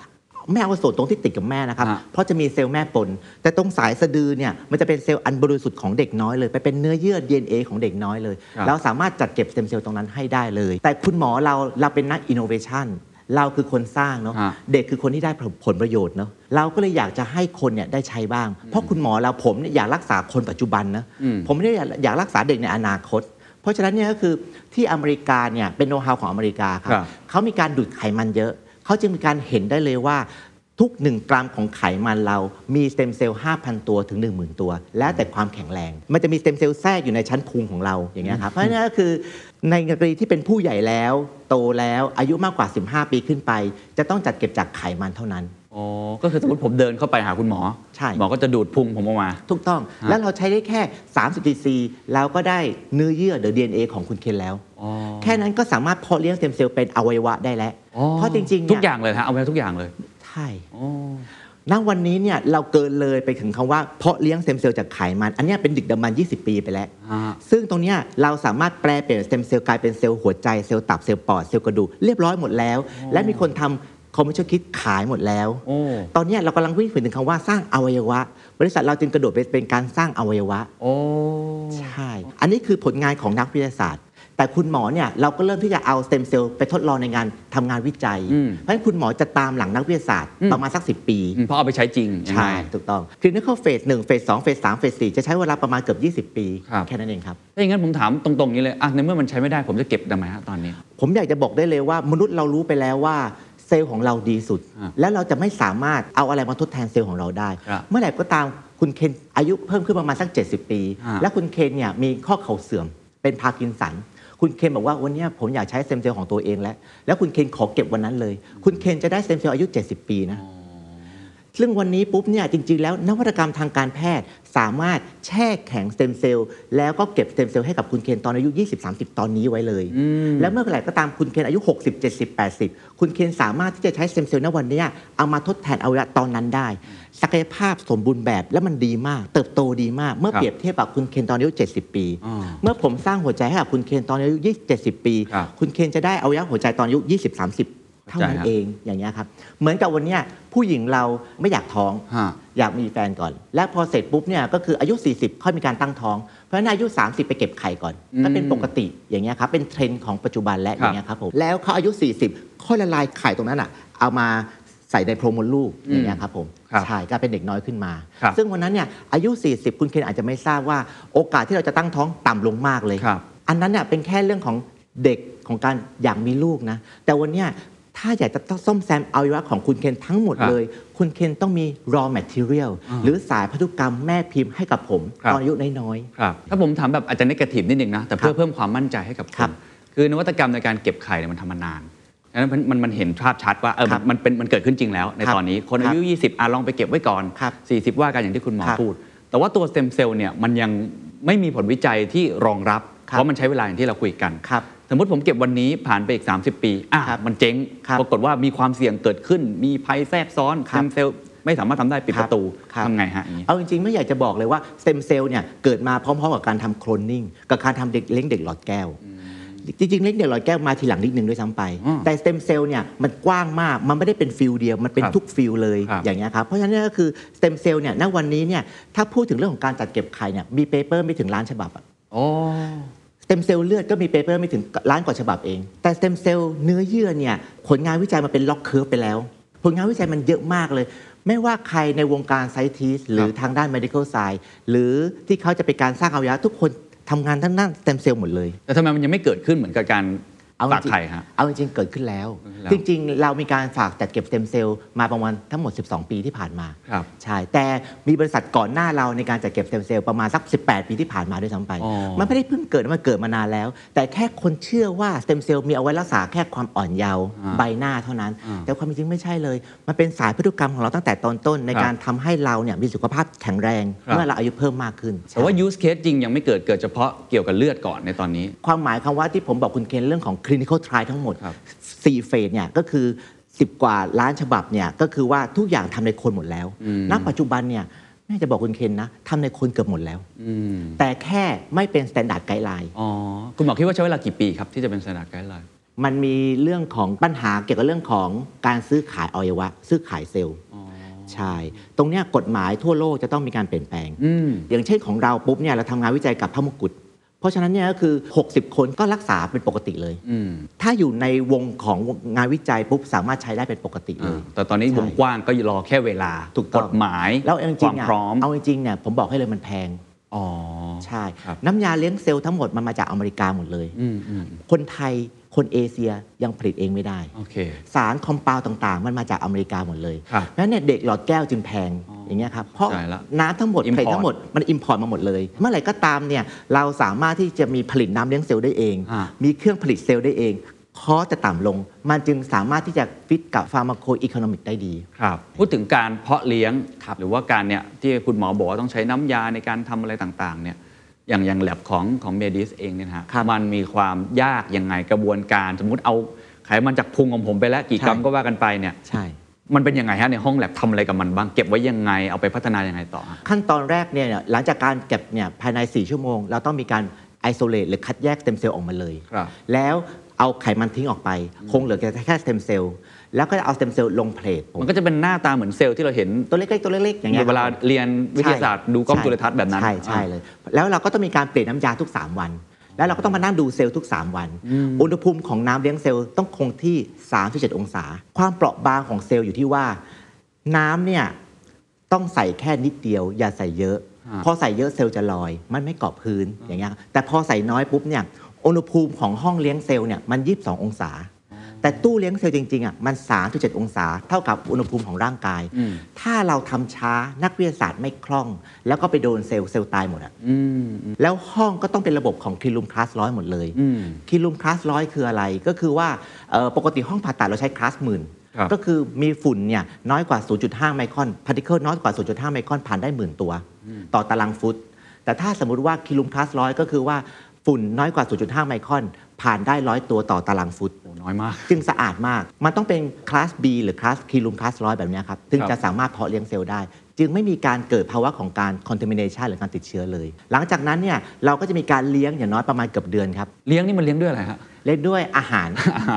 กแม่เอาส่วนตรงที่ติดกับแม่นะครับเพราะจะมีเซลล์แม่ปนแต่ตรงสายสะดือเนี่ยมันจะเป็นเซลล์อันบริสุทธิ์ของเด็กน้อยเลยไปเป็นเนื้อเยื่อ ดี เอ็น เอ ของเด็กน้อยเลยเราสามารถจัดเก็บเซลล์เซลล์ตรงนั้นให้ได้เลยแต่คุณหมอเราเราเป็นนักอินโนเวชันเราคือคนสร้างเนาะเด็กคือคนที่ได้ผลประโยชน์เนาะเราก็เลยอยากจะให้คนเนี่ยได้ใช้บ้างเพราะคุณหมอเราผมเนี่ยอยากรักษาคนปัจจุบันนะผมไม่ได้อยากรักษาเด็กในอนาคตเพราะฉะนั้นเนี่ยก็คือที่อเมริกาเนี่ยเป็นโนว์ฮาวของอเมริกาครับเขามีการดูดไขมันเยอะเขาจึงมีการเห็นได้เลยว่าทุกหนึ่งกรัมของไขมันเรามีสเต็มเซลล์ ห้าพัน ตัวถึง หนึ่งหมื่น ตัวแล้วแต่ความแข็งแรงมันจะมีสเต็มเซลล์แทรกอยู่ในชั้นพุงของเราอย่างเงี้ยครับเพราะฉะนั้นก็คือในกรณีที่เป็นผู้ใหญ่แล้วโตแล้วอายุมากกว่าสิบห้าปีขึ้นไปจะต้องจัดเก็บจากไขมันเท่านั้นอ๋อก็คือสมมติผมเดินเข้าไปหาคุณหมอใช่หมอก็จะดูดพุงผมออกมาถูกต้องแล้วเราใช้ได้แค่สามสิบ ซี ซี แล้วก็ได้เนื้อเยื่อหรือ ดี เอ็น เอ ของคุณเคนแล้วแค่นั้นก็สามารถเพาะเลี้ยงสเต็มเซลล์เป็นอวัยวะได้แล้วเพราะจริงๆทุกอย่างเลยฮะเอาไว้ทุกอย่างเลยใช่ณวันนี้เนี่ยเราเกินเลยไปถึงคำว่าเพาะเลี้ยงสเต็มเซลล์จากไขมันอันนี้เป็นดึกดำบรรพ์ยี่สิบปีไปแล้วซึ่งตรงนี้เราสามารถแปลเปลี่ยนสเต็มเซลล์กลายเป็นเซลล์หัวใจเซลล์ตับเซลล์ปอดเซลล์กระดูกเรียบร้อยหมดแล้วและมีคนทำคอมมิชชั่นคิดขายหมดแล้วตอนนี้เรากำลังวิ่งถึงคำว่าสร้างอวัยวะบริษัทเราจึงกระโดดไปเป็นการสร้างอวัยวะใช่อันนี้คือผลงานของนักวิทยาศาสตร์แต่คุณหมอเนี่ยเราก็เริ่มที่จะเอาสเต็มเซลล์ไปทดลองในงานทำงานวิจัยเพราะฉะนั้นคุณหมอจะตามหลังนักวิทยาศาสตร์ประมาณสักสิบปีเพราะเอาไปใช้จริงใช่ถูกต้องคือในข้อเฟสหนึ่งเฟสสองเฟสสามเฟสสี่จะใช้เวลาประมาณเกือบยี่สิบปีแค่นั้นเองครับถ้าอย่างนั้นผมถามตรงๆนี้เลยในเมื่อมันใช้ไม่ได้ผมจะเก็บทำไมฮะตอนนี้ผมอยากจะบอกได้เลยว่ามนุษย์เรารู้ไปแล้วว่าเซลล์ของเราดีสุดแล้วเราจะไม่สามารถเอาอะไรมาทดแทนเซลล์ของเราได้เมื่อไหร่ก็ตามคุณเคนอายุเพิ่มขึ้นประมาณสักเจ็ดสิบปีและคุณเคนเนี่ยมีข้อเข่าเสื่อมเป็นพาร์กินสันคุณเคนบอกว่าวันนี้ผมอยากใช้สเต็มเซลล์ของตัวเองแล้วแล้วคุณเคนขอเก็บวันนั้นเลยคุณเคนจะได้สเต็มเซลล์อายุเจ็ดสิบปีนะซึ่งวันนี้ปุ๊บเนี่ยจริงๆแล้วนวัตกรรมทางการแพทย์สามารถแช่แข็งสเต็มเซลล์แล้วก็เก็บสเต็มเซลล์ให้กับคุณเคนตอนอายุ ยี่สิบถึงสามสิบ ตอนนี้ไว้เลยแล้วเมื่อไหร่ก็ตามคุณเคนอายุหกสิบ เจ็ดสิบ แปดสิบคุณเคนสามารถที่จะใช้สเต็มเซลล์ณวันนี้เอามาทดแทนอวัยวะตอนนั้นได้ศักยภาพสมบูรณ์แบบและมันดีมากเติบโตดีมากเมื่อเปรียบเทียบกับคุณเคนตอนอายุเจ็ดสิบปีเมื่อผมสร้างหัวใจให้กับคุณเคนตอนอายุยี่สิบ เจ็ดสิบปีคุณเคนจะได้อวัยวะหัวใจตอนอายุ ยี่สิบ สามสิบเท่านั้นเองอย่างนี้ครับเหมือนกับวันนี้ผู้หญิงเราไม่อยากท้องอยากมีแฟนก่อนและพอเสร็จปุ๊บเนี่ยก็คืออายุสี่สิบค่อยมีการตั้งท้องเพราะฉะนั้นอายุสามสิบไปเก็บไข่ก่อนก็เป็นปกติอย่างนี้ครับเป็นเทรนด์ของปัจจุบันและอย่างนี้ครับผมแล้วเขาอายุสี่สิบค่อยละลายไข่ตรงนั้นอ่ะเอามาใส่ในโพรงมดลูกอย่างนี้ครับผมใช่ก็เป็นเด็กน้อยขึ้นมาซึ่งวันนั้นเนี่ยอายุสี่สิบคุณเคนอาจจะไม่ทราบว่าโอกาสที่เราจะตั้งท้องต่ำลงมากเลยอันนั้นเนี่ยเป็นแค่เรื่องของเด็กของการอยากมีลูกนะแต่วันนี้ถ้าอยากจะต้องซ่อมแซมอวัยวะของคุณเคนทั้งหมดเลยคุณเคนต้องมี raw material หรือสายพันธุกรรมแม่พิมพ์ให้กับผมตอนอายุน้อยๆถ้าผมถามแบบอาจจะ negative นิดนึงนะแต่เพื่อเพิ่มความมั่นใจให้กับคุณคือนวัตกรรมในการเก็บไข่เนี่ยมันทำมานานดังนั้นมันมันเห็นภาพชัดว่าเออมันเป็นมันเกิดขึ้นจริงแล้วในตอนนี้คนอายุยี่สิบอ่ะลองไปเก็บไว้ก่อนสี่สิบว่ากันอย่างที่คุณหมอพูดแต่ว่าตัวสเต็มเซลล์เนี่ยมันยังไม่มีผลวิจัยที่รองรับเพราะมันใช้เวลาอย่างที่เราคุยกันสมมติผมเก็บวันนี้ผ่านไปอีกสามสิบปีอ่ะมันเจ๊งปรากฏว่ามีความเสี่ยงเกิดขึ้นมีภัยแทรกซ้อนสเต็มเซลล์ไม่สามารถทำได้ปิดประตูทำไงฮะเอาจริงๆไม่อยากจะบอกเลยว่าสเต็มเซลล์เนี่ยเกิดมาพร้อมๆกับการทำโคลนนิ่งกับการทำเด็กเลี้ยงเด็กหลอดแก้วจริงๆเล็กเด็กหลอดแก้วมาทีหลังนิดนึงด้วยซ้ำไปแต่สเต็มเซลล์เนี่ยมันกว้างมากมันไม่ได้เป็นฟิลเดียวมันเป็นทุกฟิลเลยอย่างนี้ครับเพราะฉะนั้นก็คือสเต็มเซลล์เนี่ยณวันนี้เนี่ยถ้าพูดถึงเรื่องของการจัดเก็บไข่เนี่ยมีเปเปอร์ไม่ถึงล้านฉบับสเต็มเซลล์เลือดก็มีเปเปอร์ไม่ถึงล้านกว่าฉบับเองแต่สเต็มเซลล์เนื้อเยื่อเนี่ยผลงานวิจัยมาเป็นล็อกเคิร์ฟไปแล้วผลงานวิจัยมันเยอะมากเลยไม่ว่าใครในวงการไซทิสหรือทางด้าน medical science หรือที่เขาจะเป็นการสร้างอวัยวะทุกคนทำงานทั้งนั้นสเต็มเซลล์หมดเลยแต่ทำไมมันยังไม่เกิดขึ้นเหมือนกับการ ฝากไข่ฮะเอาจริงๆเกิดขึ้นแล้วจริงๆเรามีการฝากจัดเก็บสเต็มเซลล์มาประมาณทั้งหมดสิบสองปีที่ผ่านมาใช่แต่มีบริษัทก่อนหน้าเราในการจัดเก็บสเต็มเซลล์ประมาณสักสิบแปดปีที่ผ่านมาด้วยซ้ำไปมันไม่ได้เพิ่งเกิดมันเกิดมานานแล้วแต่แค่คนเชื่อว่าสเต็มเซลล์มีเอาไว้รักษาแค่ความอ่อนเยาว์ใบหน้าเท่านั้นแต่ความจริงไม่ใช่เลยมันเป็นสายพันธุกรรมของเราตั้งแต่ตอนต้นในการทำให้เราเนี่ยมีสุขภาพแข็งแรงเมื่อเราอายุเพิ่มมากขึ้นแต่ว่า use case จริงยังไม่เกิดเกิดเฉพาะเกี่ยวกับเลือดก่อนในตอนนี้ความหมายคำว่าที่ผมบอกคุณเคนเรื่องของ clinical trial ทั้งหมดสี่ เฟสเนี่ยก็คือสิบกว่าล้านฉบับเนี่ยก็คือว่าทุกอย่างทำในคนหมดแล้วณปัจจุบันเนี่ยไม่จะบอกคุณเคนนะทำในคนเกือบหมดแล้วแต่แค่ไม่เป็น standard guideline อ๋อคุณหมอคิดว่าใช้เวลากี่ปีครับที่จะเป็น standard guidelineมันมีเรื่องของปัญหาเกี่ยวกับเรื่องของการซื้อขายอวัยวะซื้อขายเซลล์ใช่ตรงนี้กฎหมายทั่วโลกจะต้องมีการเปลี่ยนแปลง อ, อย่างเช่นของเราปุ๊บเนี่ยเราทำงานวิจัยกับพระมงกุฎเพราะฉะนั้นเนี่ยก็คือหกสิบคนก็รักษาเป็นปกติเลยถ้าอยู่ในวงของงานวิจัยปุ๊บสามารถใช้ได้เป็นปกติเลยแต่ตอนนี้วงกว้างก็รอแค่เวลาถูกกฎหมายแล้วความพร้อมเอาจริงเนี่ยผมบอกให้เลยมันแพงอ๋อใช่น้ำยาเลี้ยงเซลล์ทั้งหมดมันมาจากอเมริกาหมดเลยคนไทยคนเอเชียยังผลิตเองไม่ได้ okay. สารคอมเพลต์ต่างๆมันมาจากอเมริกาหมดเลยเพราะฉะนั้นเด็กหลอดแก้วจึงแพง อ, อย่างเงี้ยครับเพราะน้ำทั้งหมดผลิตทั้งหมดมันอิมพอร์ตมาหมดเลยเมื่อไหร่ก็ตามเนี่ยเราสามารถที่จะมีผลิตน้ำเลี้ยงเซลล์ได้เองมีเครื่องผลิตเซลล์ได้เองคอสจะต่ำลงมันจึงสามารถที่จะฟิตกับฟาร์มาโคอิคโนมิกได้ดีครับพูดถึงการเพาะเลี้ยงหรือว่าการเนี่ยที่คุณหมอบอกว่าต้องใช้น้ำยาในการทำอะไรต่างๆเนี่ยอย่างอย่างแลบของของ MEDEZE เองเนี่ยฮะมันมีความยากยังไงกระบวนการสมมุติเอาไขมันจากพุงของผมไปแล้วกี่กรัมก็ว่ากันไปเนี่ยใช่มันเป็นยังไงฮะในห้องแลบทำอะไรกับมันบ้างเก็บไว้ยังไงเอาไปพัฒนายังไงต่อขั้นตอนแรกเนี่ยหลังจากการเก็บเนี่ยภายในสี่ชั่วโมงเราต้องมีการไอโซเลตหรือคัดแยกสเต็มเซลล์ออกมาเลยแล้วเอาไขมันทิ้งออกไปคงเหลือแค่สเต็มเซลล์แล้วก็จะเอาสเต็มเซลล์ลงเพลทมันก็จะเป็นหน้าตาเหมือนเซลล์ที่เราเห็นตัวเล็กๆตัวเล็กๆอย่างเงี้ยเวลาเรียนวิทยาศาสตร์ดูกล้องจุลทรรศน์แบบนั้นใช่ใช่เลยแล้วเราก็ต้องมีการเปลี่ยนน้ำยาทุกสามวันแล้วเราก็ต้องมานั่งดูเซลล์ทุกสามวันอุณหภูมิของน้ำเลี้ยงเซลล์ต้องคงที่สามสิบเจ็ดองศาความเปราะบางของเซลล์อยู่ที่ว่าน้ำเนี่ยต้องใส่แค่นิดเดียวอย่าใส่เยอะพอใส่เยอะเซลล์จะลอยมันไม่เกาะพื้นอย่างเงี้ยแต่พอใส่น้อยปุ๊บเนี่ยอุณหภูมิของห้องเลี้ยงเซลล์เนี่ยมันยี่สิบสององศาแต่ตู้เลี้ยงเซลล์จริงๆอ่ะมัน สามจุดเจ็ด องศาเท่ากับอุณหภูมิของร่างกายถ้าเราทำช้านักวิทยาศาสตร์ไม่คล่องแล้วก็ไปโดนเซลล์เซลล์ตายหมดอ่ะแล้วห้องก็ต้องเป็นระบบของคลีนรูมคลาสร้อยหมดเลยคลีนรูมคลาสร้อยคืออะไรก็คือว่าปกติห้องผ่าตัดเราใช้คลาสหมื่นก็คือมีฝุ่นเนี่ยน้อยกว่า ศูนย์จุดห้า ไมครอนพาร์ติเคิลน้อยกว่า ศูนย์จุดห้า ไมครอนผ่านได้หมื่นตัวต่อตารางฟุตแต่ถ้าสมมุติว่าคลีนรูมคลาสร้อยก็คือว่าฝุ่นน้อยกว่า ศูนย์จุดห้า ไมครอนผ่านได้ร้อยตัวต่อตารางฟุตน้อยมากจึงสะอาดมากมันต้องเป็นคลาส B หรือคลาสคลีนรูมคลาสร้อยแบบนี้ครับถึงจะสามารถเพาะเลี้ยงเซลล์ได้จึงไม่มีการเกิดภาวะของการ contamination หรือการติดเชื้อเลยหลังจากนั้นเนี่ยเราก็จะมีการเลี้ยงอย่างน้อยประมาณเกือบเดือนครับเลี้ยงนี่มันเลี้ยงด้วยอะไรครับเลี้ยงด้วยอาหาร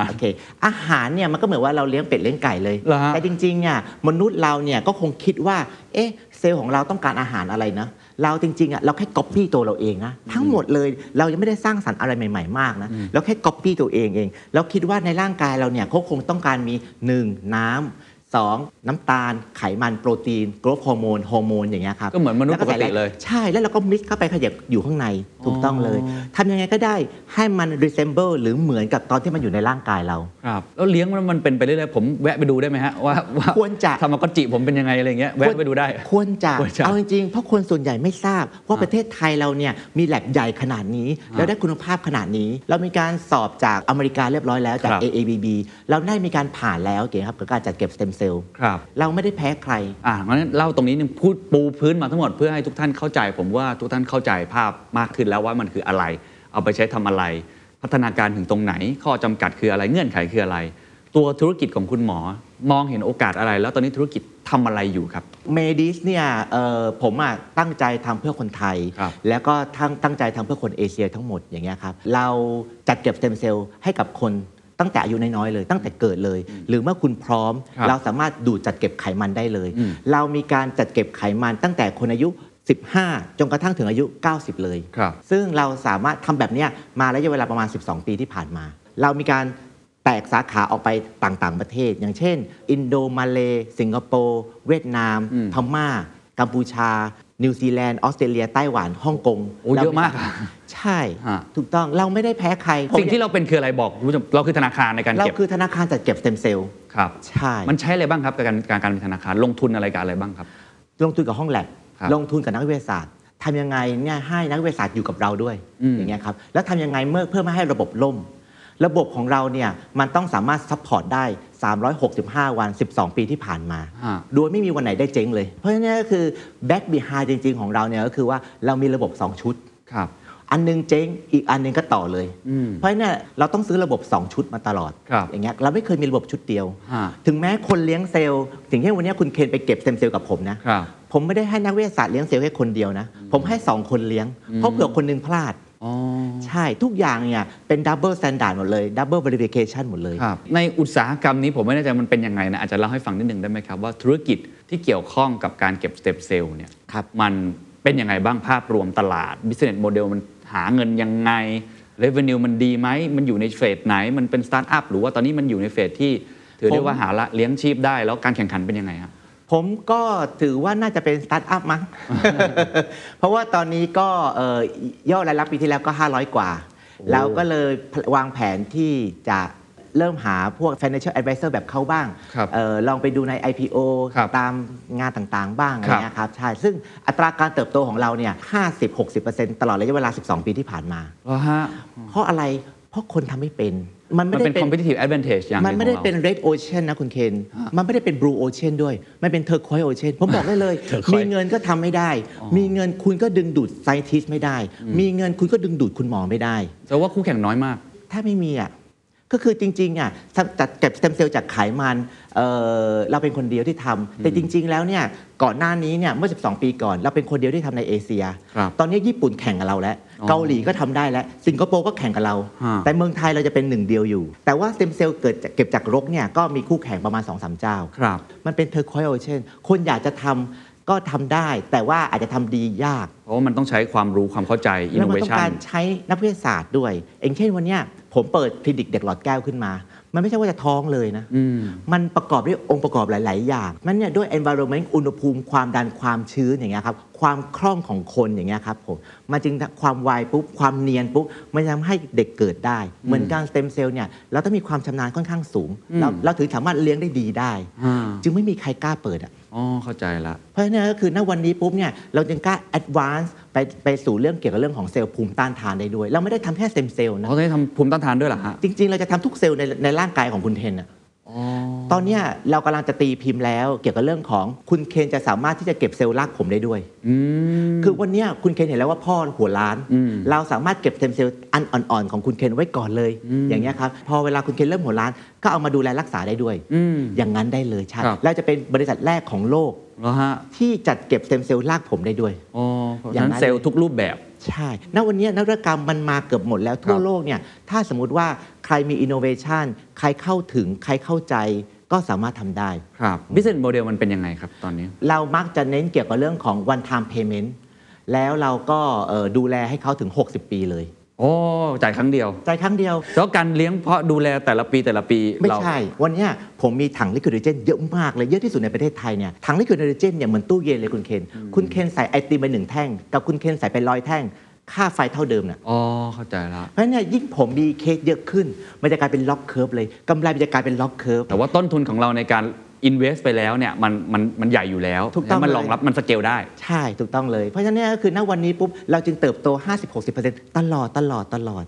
โอเคอาหารเนี่ยมันก็เหมือนว่าเราเลี้ยงเป็ดเลี้ยงไก่เลยแต่จริงๆเนี่ยมนุษย์เราเนี่ยก็คงคิดว่าเอ๊ะเซลล์ของเราต้องการอาหารอะไรนะเราจริงๆอ่ะเราแค่ copy ตัวเราเองนะทั้งหมดเลยเรายังไม่ได้สร้างสรรค์อะไรใหม่ๆมากนะเราแค่ copy ตัวเองเองเราคิดว่าในร่างกายเราเนี่ยเขาคงต้องการมีหนึ่งน้ำสองน้ำตาลไขมันโปรตีนโกรทฮอร์โมนฮอร์โมนอย่างเงี้ยครับก็เหมือนมนุษย์ปกติเลยใช่แล้วเราก็มิกซ์เข้าไปขยับอยู่ข้างในถูกต้องเลยทำยังไงก็ได้ให้มัน resemble หรือเหมือนกับตอนที่มันอยู่ในร่างกายเราครับแล้วเลี้ยงมันเป็นไปเรื่อยๆผมแวะไปดูได้ไหมฮะว่าควรจะทำมาก็จิผมเป็นยังไงอะไรเงี้ยแวะไปดูได้ควรจะเอาจริงๆเพราะคนส่วนใหญ่ไม่ทราบว่าประเทศไทยเราเนี่ยมีแลบใหญ่ขนาดนี้แล้วได้คุณภาพขนาดนี้เรามีการสอบจากอเมริกาเรียบร้อยแล้วจาก เอ เอ บี บี เราได้มีการผ่านแล้วเก๋ครับกับการจัดเก็บเราไม่ได้แพ้ใครอ่าเพราะฉะนั้นเล่าตรงนี้นึงพูดปูพื้นมาทั้งหมดเพื่อให้ทุกท่านเข้าใจผมว่าทุกท่านเข้าใจภาพมากขึ้นแล้วว่ามันคืออะไรเอาไปใช้ทำอะไรพัฒนาการถึงตรงไหนข้อจำกัดคืออะไรเงื่อนไขคืออะไรตัวธุรกิจของคุณหมอมองเห็นโอกาสอะไรแล้วตอนนี้ธุรกิจทำอะไรอยู่ครับ MEDEZE เนี่ยผมอ่ะตั้งใจทำเพื่อคนไทยแล้วก็ทั้งตั้งใจทำเพื่อคนเอเชียทั้งหมดอย่างเงี้ยครับเราจัดเก็บสเต็มเซลล์ให้กับคนตั้งแต่อายุน้อยๆเลยตั้งแต่เกิดเลยหรือเมื่อคุณพร้อมเราสามารถดูดจัดเก็บไขมันได้เลยเรามีการจัดเก็บไขมันตั้งแต่คนอายุสิบห้าจนกระทั่งถึงอายุเก้าสิบเลยซึ่งเราสามารถทำแบบนี้มาระยะเวลาประมาณสิบสองปีที่ผ่านมาเรามีการแตกสาขาออกไปต่างๆประเทศอย่างเช่นอินโดมาเลสิงคโปร์เวียดนามพม่ากัมพูชา นิวซีแลนด์ออสเตรเลียไต้หวันฮ่องกงเยอะมากใช่ถูกต้องเราไม่ได้แพ้ใครสิ่งที่เราเป็นคืออะไรบอกคุณผู้ชมเราคือธนาคารในการเก็บเราคือธนาคารจัดเก็บสเต็มเซลล์ครับใช่มันใช้อะไรบ้างครับกับการการเป็นธนาคารลงทุนอะไรกับอะไรบ้างครับลงทุนกับห้องแลบลงทุนกับนักวิทยาศาสตร์ทำยังไงเนี่ยให้นักวิทยาศาสตร์อยู่กับเราด้วยอย่างเงี้ยครับแล้วทำยังไงเมื่อเพื่อไม่ให้ระบบล่มระบบของเราเนี่ยมันต้องสามารถซัพพอร์ตได้สามร้อยหกสิบห้าวันสิบสองปีที่ผ่านมาโดยไม่มีวันไหนได้เจ๊งเลยเพราะฉะนั้นก็คือแบ็กบีไฮจริงๆของเราเนี่ยก็คือว่าเรามีระบบสองชุดครับอันนึงเจ๊งอีกอันนึงก็ต่อเลยเพราะฉะนั้นเราต้องซื้อระบบสองชุดมาตลอดอย่างเงี้ยเราไม่เคยมีระบบชุดเดียวถึงแม้คนเลี้ยงเซลล์ถึงเช่นวันนี้คุณเคนไปเก็บเซลล์กับผมนะผมไม่ได้ให้นักวิทยาศาสตร์เลี้ยงเซลล์แค่คนเดียวนะผมให้สองคนเลี้ยงเพราะเผื่อคนนึงพลาดใช่ทุกอย่างเนี่ยเป็นดับเบิลสแตนดาร์ดหมดเลยดับเบิลเวอร์ฟิเคชันหมดเลยในอุตสาหกรรมนี้ผมไม่แน่ใจมันเป็นยังไงนะอาจจะเล่าให้ฟังนิดนึงได้ไหมครับว่าธุรกิจที่เกี่ยวข้องกับการเก็บสเต็มเซลล์เนี่ยมันเป็นยังไงบ้างภาพรวมตลาด business model มันหาเงินยังไง revenue มันดีไหมมันอยู่ในเฟสไหนมันเป็นสตาร์ทอัพหรือว่าตอนนี้มันอยู่ในเฟสที่ถือได้ว่าหาละเลี้ยงชีพได้แล้วการแข่งขันเป็นยังไงครับผมก็ถือว่าน่าจะเป็นสตาร์ทอัพมั้งเพราะว่าตอนนี้ก็ยอดรายรับปีที่แล้วก็ห้าร้อยกว่าแล้วก็เลยวางแผนที่จะเริ่มหาพวก financial advisor แบบเขาบ้างลองไปดูใน ไอ พี โอ ตามงานต่างๆบ้างอะไรนะครับใช่ซึ่งอัตราการเติบโตของเราเนี่ย ห้าสิบถึงหกสิบเปอร์เซ็นต์ ตลอดระยะเวลาสิบสองปีที่ผ่านมาเพราะอะไรเพราะคนทำไม่เป็นมันไม่ได้เป็น competitive advantage อย่างมันไม่ได้เป็น red ocean นะคุณเคนมันไม่ได้เป็น blue ocean ด้วยมันเป็น turquoise ocean ผมบอกได้เลยมีเงินก็ทำไม่ได้มีเงินคุณก็ดึงดูด scientist ไม่ได้มีเงินคุณก็ดึงดูดคุณหมอไม่ได้แต่ว่าคู่แข่งน้อยมากถ้าไม่มีอ่ะก็คือจริงๆอ่ะจัดเก็บสเต็มเซลล์จากไขมันเออเราเป็นคนเดียวที่ทำแต่จริงๆแล้วเนี่ยก่อนหน้านี้เนี่ยเมื่อสิบสองปีก่อนเราเป็นคนเดียวที่ทำในเอเชียตอนนี้ญี่ปุ่นแข่งกับเราแล้วเกาหลีก็ทำได้แล้วสิงคโปร์ก็แข่งกับเราแต่เมืองไทยเราจะเป็นหนึ่งเดียวอยู่แต่ว่าสเต็มเซลล์เกิดเก็บจากรกเนี่ยก็มีคู่แข่งประมาณ สองถึงสาม เจ้ามันเป็นเทอร์คอยโอเชียนคนอยากจะทำก็ทำได้แต่ว่าอาจจะทำดียากเพราะมันต้องใช้ความรู้ความเข้าใจ innovation แล้วมันต้องการใช้นักวิทยาศาสตร์ด้วยเองเช่นวันนี้ผมเปิดคลินิกเด็กหลอดแก้วขึ้นมามันไม่ใช่ว่าจะท้องเลยนะ ม, มันประกอบด้วยองค์ประกอบหลายๆอย่างมันเนี่ยด้วย environment อุณหภูมิความดันความชื้นอย่างเงี้ยครับความคล่องของคนอย่างเงี้ยครับผมมันจึงความไวปุ๊บความเนียนปุ๊บมันทำให้เด็กเกิดได้เหมือนการสเต็มเซลล์เนี่ยเราต้องมีความชำนาญค่อนข้างสูงเราเราถึงสามารถเลี้ยงได้ดีได้จึงไม่มีใครกล้าเปิดอ่ะอ๋อเข้าใจละเพราะฉะนั้นก็คือณวันนี้ปุ๊บเนี่ยเราจึงกล้า advance ไปไปสู่เรื่องเกี่ยวกับเรื่องของเซลล์ภูมิต้านทานได้ด้วยเราไม่ได้ทำแค่สเต็มเซลล์นะเราได้ทำภูมิต้านทานด้วยเหรอฮะจริงๆเราจะทำทุกเซลล์ในในร่างกายของคุณเทนอะตอนนี้เรากำลังจะตีพิมพ์แล้วเกี่ยวกับเรื่องของคุณเคนจะสามารถที่จะเก็บเซลล์รากผมได้ด้วยคือวันนี้คุณเคนเห็นแล้วว่าพ่อหัวล้านเราสามารถเก็บเซลล์อันอ่อนๆของคุณเคนไว้ก่อนเลยอย่างนี้ครับพอเวลาคุณเคนเริ่มหัวล้านก็เอามาดูแลรักษาได้ด้วยอย่างนั้นได้เลยใช่แล้วจะเป็นบริษัทแรกของโลกที่จัดเก็บเซลล์รากผมได้ด้วยอย่างนั้นเซลล์ทุกรูปแบบใช่ณวันนี้นวัตกรรมมันมาเกือบหมดแล้วทั่วโลกเนี่ยถ้าสมมุติว่าใครมีอินโนเวชันใครเข้าถึงใครเข้าใจก็สามารถทำได้ครับ business model มันเป็นยังไงครับตอนนี้เรามักจะเน้นเกี่ยวกับเรื่องของ one time payment แล้วเราก็ดูแลให้เขาถึงหกสิบปีเลยโอ้จ่ายครั้งเดียวจ่ายครั้งเดียวแล้วการเลี้ยงเพาะดูแลแต่ละปีแต่ละปีไม่ใช่วันนี้ผมมีถังลิควิดไนโตรเจนเยอะมากเลยเยอะที่สุดในประเทศไทยเนี่ยถังลิควิดไนโตรเจนเนี่ยเหมือนตู้เย็นเลยคุณเคนคุณเคนใส่ไอติมไปหนึ่งแท่งกับคุณเคนใส่ไปร้อยแท่งค่าไฟเท่าเดิมน่ะอ๋อเข้าใจแล้วเพราะฉะนั้นยิ่งผมมีเคสเยอะขึ้นมันจะกลายเป็นล็อกเคิร์ฟเลยกำไรมันจะกลายเป็นล็อกเคิร์ฟแต่ว่าต้นทุนของเราในการอินเวสไปแล้วเนี่ยมันมันมันใหญ่อยู่แล้วแล้วมันรองรับมันสเกลได้ใช่ถูกต้องเลยเพราะฉะนั้นก็คือณวันนี้ปุ๊บเราจึงเติบโต ห้าสิบถึงหกสิบเปอร์เซ็นต์ ตลอดตลอดตลอด